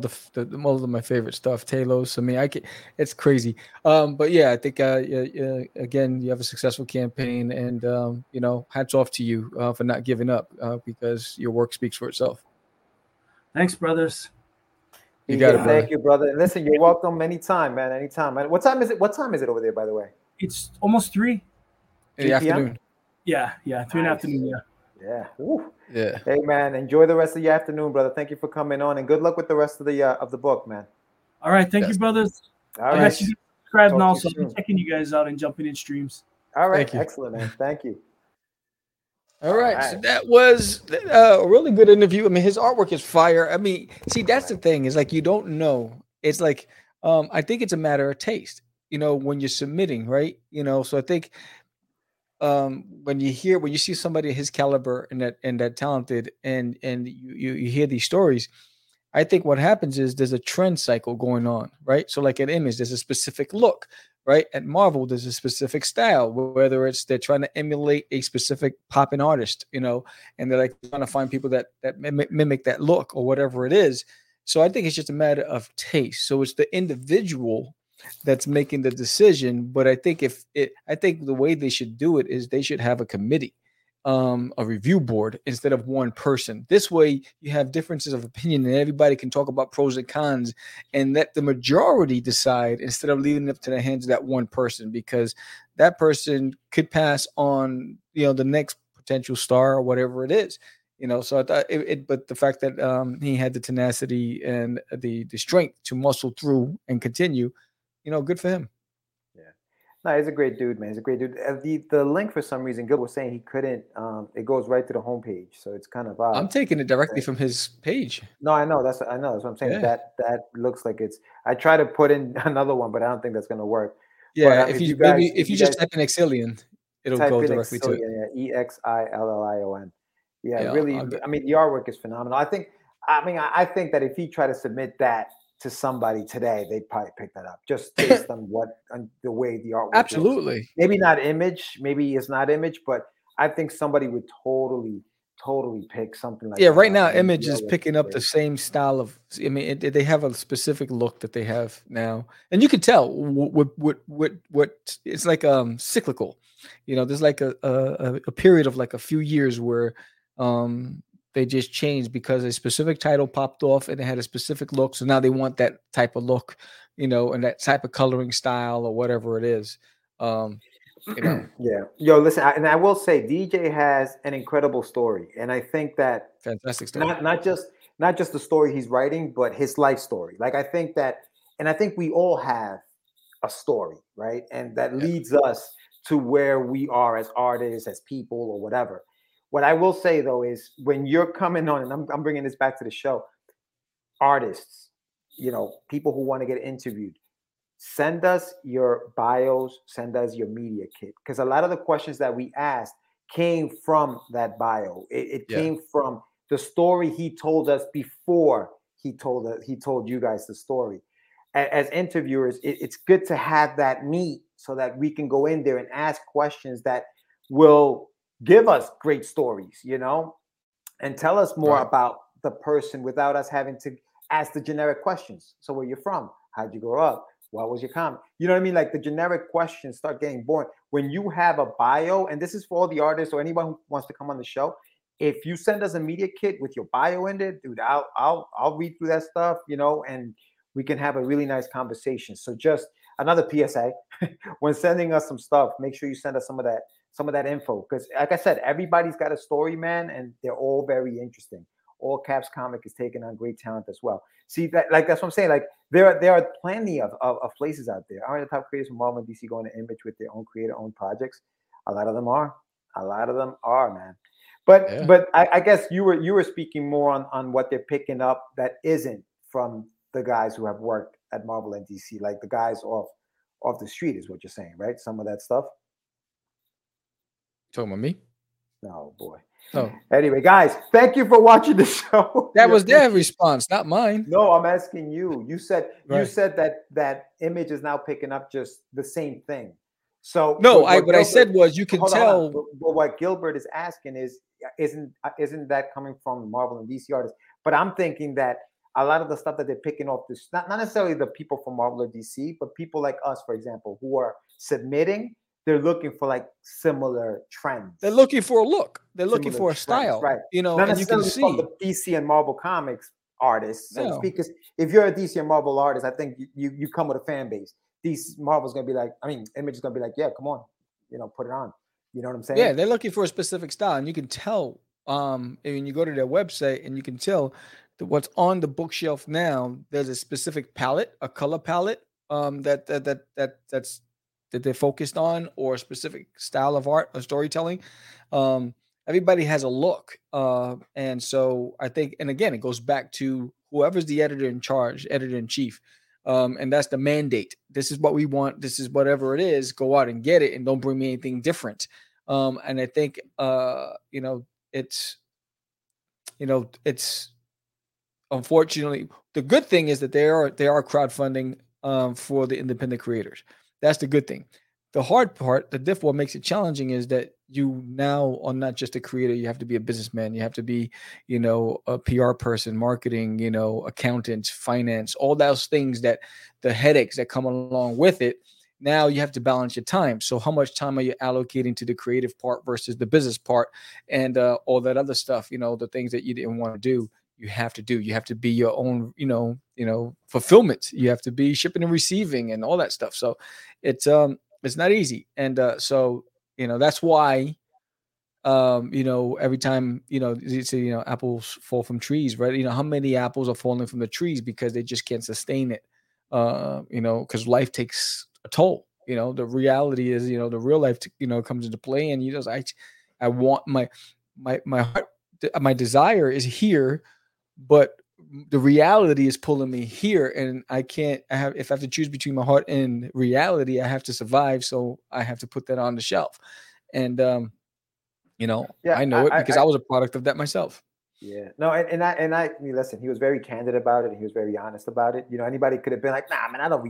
all of my favorite stuff. Talos. I mean, it's crazy. I think again, you have a successful campaign, and hats off to you for not giving up because your work speaks for itself. Thanks, brothers. You got it, brother. Thank you, brother. And listen, you're welcome anytime, man. Anytime. What time is it? What time is it over there, by the way? It's almost 3 in the afternoon. Yeah, 3 in the afternoon, yeah. Hey, man, enjoy the rest of your afternoon, brother. Thank you for coming on, and good luck with the rest of the book, man. All right, thank you, brothers. All right. Subscribe now, so I'm checking you guys out and jumping in streams. All right. Excellent, man. Thank you. All right. All right. So that was a really good interview. I mean, his artwork is fire. I mean, see, that's the thing is like, you don't know. It's like, I think it's a matter of taste, you know, when you're submitting, right? You know, so I think when you see somebody his caliber and that talented and you hear these stories, I think what happens is there's a trend cycle going on, right? So like at Image, there's a specific look, right? At Marvel, there's a specific style, whether it's they're trying to emulate a specific poppin' artist, you know, and they're like trying to find people that mimic that look or whatever it is. So I think it's just a matter of taste. So it's the individual that's making the decision. But I think the way they should do it is they should have a committee, a review board instead of one person. This way you have differences of opinion and everybody can talk about pros and cons and let the majority decide instead of leaving it up to the hands of that one person, because that person could pass on, you know, the next potential star or whatever it is, you know. So I thought but the fact that he had the tenacity and the strength to muscle through and continue, you know, good for him. No, he's a great dude, man. He's a great dude. The link, for some reason, Gil was saying he couldn't. It goes right to the homepage, so it's kind of odd. I'm taking it directly from his page. No, I know. That's what I'm saying. Yeah. That looks like it's. I try to put in another one, but I don't think that's gonna work. Yeah, but, if you just type in Exilion, it'll go directly Exilion, to it. Yeah, E-X-I-L-L-I-O-N. Yeah, yeah, really. I mean, the artwork is phenomenal. I think that if he tried to submit that to somebody today, they'd probably pick that up just based on the way the artwork. Absolutely. Is. Maybe not Image. Maybe it's not Image, but I think somebody would totally pick something like. Yeah, that. Right now, Image is picking up the same style of. I mean, they have a specific look that they have now, and you can tell what it's like. Cyclical, you know. There's like a period of like a few years where. They just changed because a specific title popped off and it had a specific look. So now they want that type of look, you know, and that type of coloring style or whatever it is. You know. Yeah. Yo, listen, I will say DJ has an incredible story. And I think that fantastic story. Not just the story he's writing, but his life story. Like I think that, and I think we all have a story, right? And that leads us to where we are as artists, as people or whatever. What I will say, though, is when you're coming on, and I'm bringing this back to the show, artists, you know, people who want to get interviewed, send us your bios, send us your media kit. Because a lot of the questions that we asked came from that bio. It came from the story he told us before he told you guys the story. As interviewers, it's good to have that meet so that we can go in there and ask questions that will give us great stories, you know, and tell us more about the person without us having to ask the generic questions. So where you're from, how'd you grow up? What was your comment? You know what I mean? Like the generic questions start getting boring. When you have a bio, and this is for all the artists or anyone who wants to come on the show, if you send us a media kit with your bio in it, dude, I'll read through that stuff, you know, and we can have a really nice conversation. So just another PSA, when sending us some stuff, make sure you send us some of that info, because like I said, everybody's got a story, man, and they're all very interesting. All Caps Comic is taking on great talent as well. See that, like that's what I'm saying. Like there are plenty of places out there. Aren't the top creators from Marvel and DC going to Image with their own creator-owned projects? A lot of them are, man. But I guess you were speaking more on what they're picking up that isn't from the guys who have worked at Marvel and DC, like the guys off the street is what you're saying, right? Some of that stuff. Talking about me? No, boy. Oh. Anyway, guys, thank you for watching the show. That was their response, not mine. No, I'm asking you. You said that Image is now picking up just the same thing. So no, what I said was you can tell. But what Gilbert is asking is, isn't that coming from Marvel and DC artists? But I'm thinking that a lot of the stuff that they're picking off this, not necessarily the people from Marvel or DC, but people like us, for example, who are submitting. They're looking for like similar trends. They're looking for a look. They're looking for a style, right? You know, and you can see the DC and Marvel Comics artists, so to speak. Because if you're a DC and Marvel artist, I think you come with a fan base. DC Marvel's gonna be like, I mean, Image is gonna be like, yeah, come on, you know, put it on. You know what I'm saying? Yeah, they're looking for a specific style, and you can tell. I mean, you go to their website, and you can tell that what's on the bookshelf now. There's a specific palette, a color palette, that's that they're focused on or a specific style of art or storytelling. Everybody has a look. And so I think, and again, it goes back to whoever's the editor in charge, editor in chief. And that's the mandate. This is what we want. This is whatever it is, go out and get it and don't bring me anything different. And I think, it's unfortunately, the good thing is that they are crowdfunding for the independent creators. That's the good thing. The hard part, what makes it challenging is that you now are not just a creator. You have to be a businessman. You have to be, a PR person, marketing, accountants, finance, all those things that the headaches that come along with it. Now you have to balance your time. So how much time are you allocating to the creative part versus the business part and all that other stuff, the things that you didn't want to do. You have to do. You have to be your own, fulfillment. You have to be shipping and receiving and all that stuff. So it's not easy. And so that's why every time apples fall from trees, right? How many apples are falling from the trees because they just can't sustain it. Because life takes a toll. The reality is, the real life comes into play, and I want my heart, my desire is here, but the reality is pulling me here, and if I have to choose between my heart and reality, I have to survive. So I have to put that on the shelf. And, I know it because I was a product of that myself. Yeah, no. And I mean, listen, he was very candid about it. And he was very honest about it. Anybody could have been like, nah, man, I don't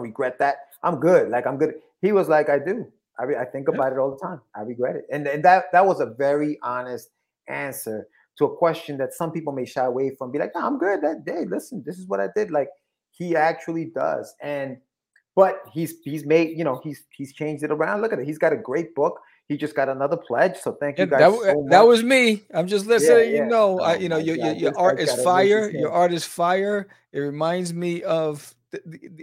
regret that. I'm good. Like, I'm good. He was like, I do. I think about it all the time. I regret it. And that was a very honest answer to a question that some people may shy away from, be like, no, I'm good that day. Listen, this is what I did. Like, he actually does. But he's made, he's changed it around. Look at it. He's got a great book. He just got another pledge. So thank you guys. That was me. I'm just listening. Yeah, yeah. Your art is fire. Your art is fire. It reminds me of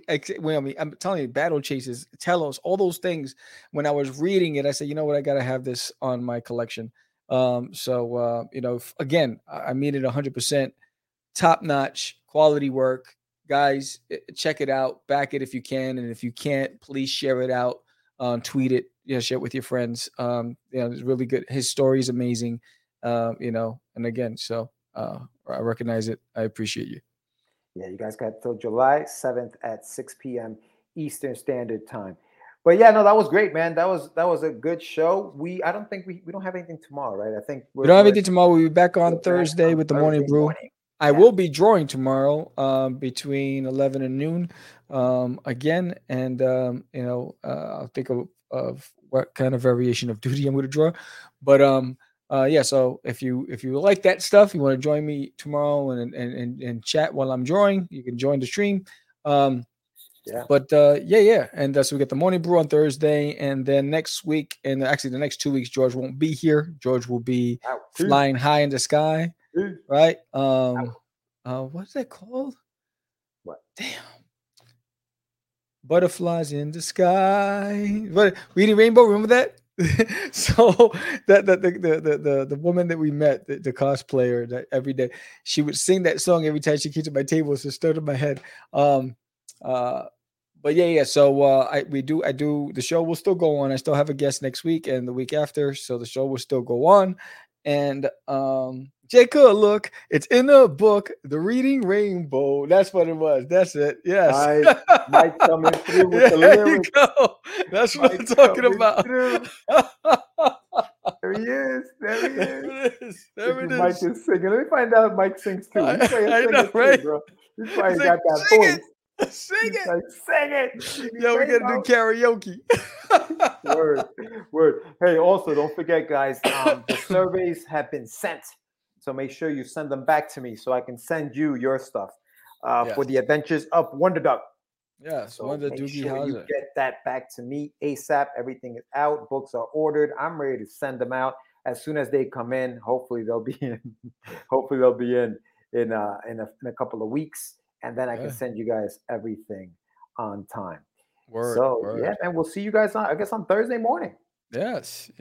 I'm telling you, Battle Chasers, Tellos, all those things. When I was reading it, I said, you know what? I got to have this on my collection. Again, I mean it 100%, top-notch quality work, guys. Check it out, back it if you can, and if you can't, please share it out, tweet it, share it with your friends. It's really good. His story is amazing, and again, so I recognize it. I appreciate you. Yeah, you guys got till July 7th at 6 p.m. Eastern Standard Time. But yeah, no, that was great, man. That was a good show. I don't think we don't have anything tomorrow, right? I think we don't have anything tomorrow. We'll be back on Thursday with the Morning Brew. I will be drawing tomorrow between 11 and noon again. And, I'll think of what kind of variation of duty I'm going to draw. But so if you like that stuff, you want to join me tomorrow and chat while I'm drawing, you can join the stream. Yeah. But and so we get the Morning Brew on Thursday, and then next week, and actually the next 2 weeks, George won't be here. George will be flying high in the sky, right? What's that called? What? Damn. Butterflies in the sky. What? Reading Rainbow. Remember that? So that the woman that we met, the cosplayer, that every day she would sing that song every time she came to my table, so it stuck in my head. So the show will still go on. I still have a guest next week and the week after, so the show will still go on. And Jacob, look, it's in the book, The Reading Rainbow. That's what it was. That's it. Yes, Mike coming through with the lyrics. There you go. That's what I'm talking about. There he is. There it is. Mike is singing. Let me find out if Mike sings too. I know, right? Too, bro. He's probably got that voice. Sing it. Yeah, we gotta do karaoke. Word. Hey, also don't forget, guys. The surveys have been sent, so make sure you send them back to me so I can send you your stuff for the Adventures of Wonder Duck. Yeah, so Wonder Duke, sure you get that back to me ASAP. Everything is out. Books are ordered. I'm ready to send them out as soon as they come in. Hopefully they'll be in. in a couple of weeks. And then I can send you guys everything on time. Word. Yeah, and we'll see you guys on Thursday morning. Yes.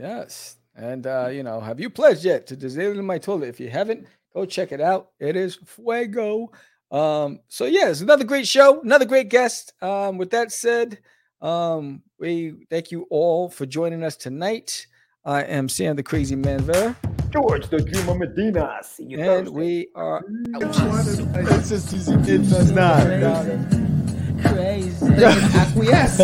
And, have you pledged yet to Disneyland in My Toilet? If you haven't, go check it out. It is fuego. It's another great show, another great guest. With that said, We thank you all for joining us tonight. I am Sam the Crazy Man Vera. George the Dreamer Medina. See you Thursday. And we are Crazy. Acquiesce.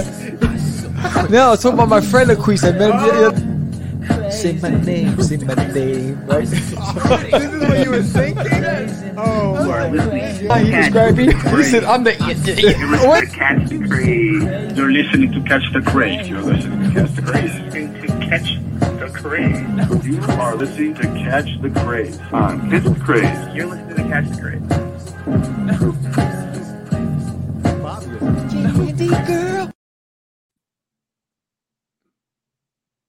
No, I was talking about my friend Acquiesce. Say my name, say my name. Right? This is what you were thinking? Oh, you are listening to Catch the Crave. He said, I'm the... Catch the Crave. You're listening to Catch the Crave. You're listening to Catch the Crave. You are listening to Catch the Crave. Catch the Crave. You're listening to Catch the Crave.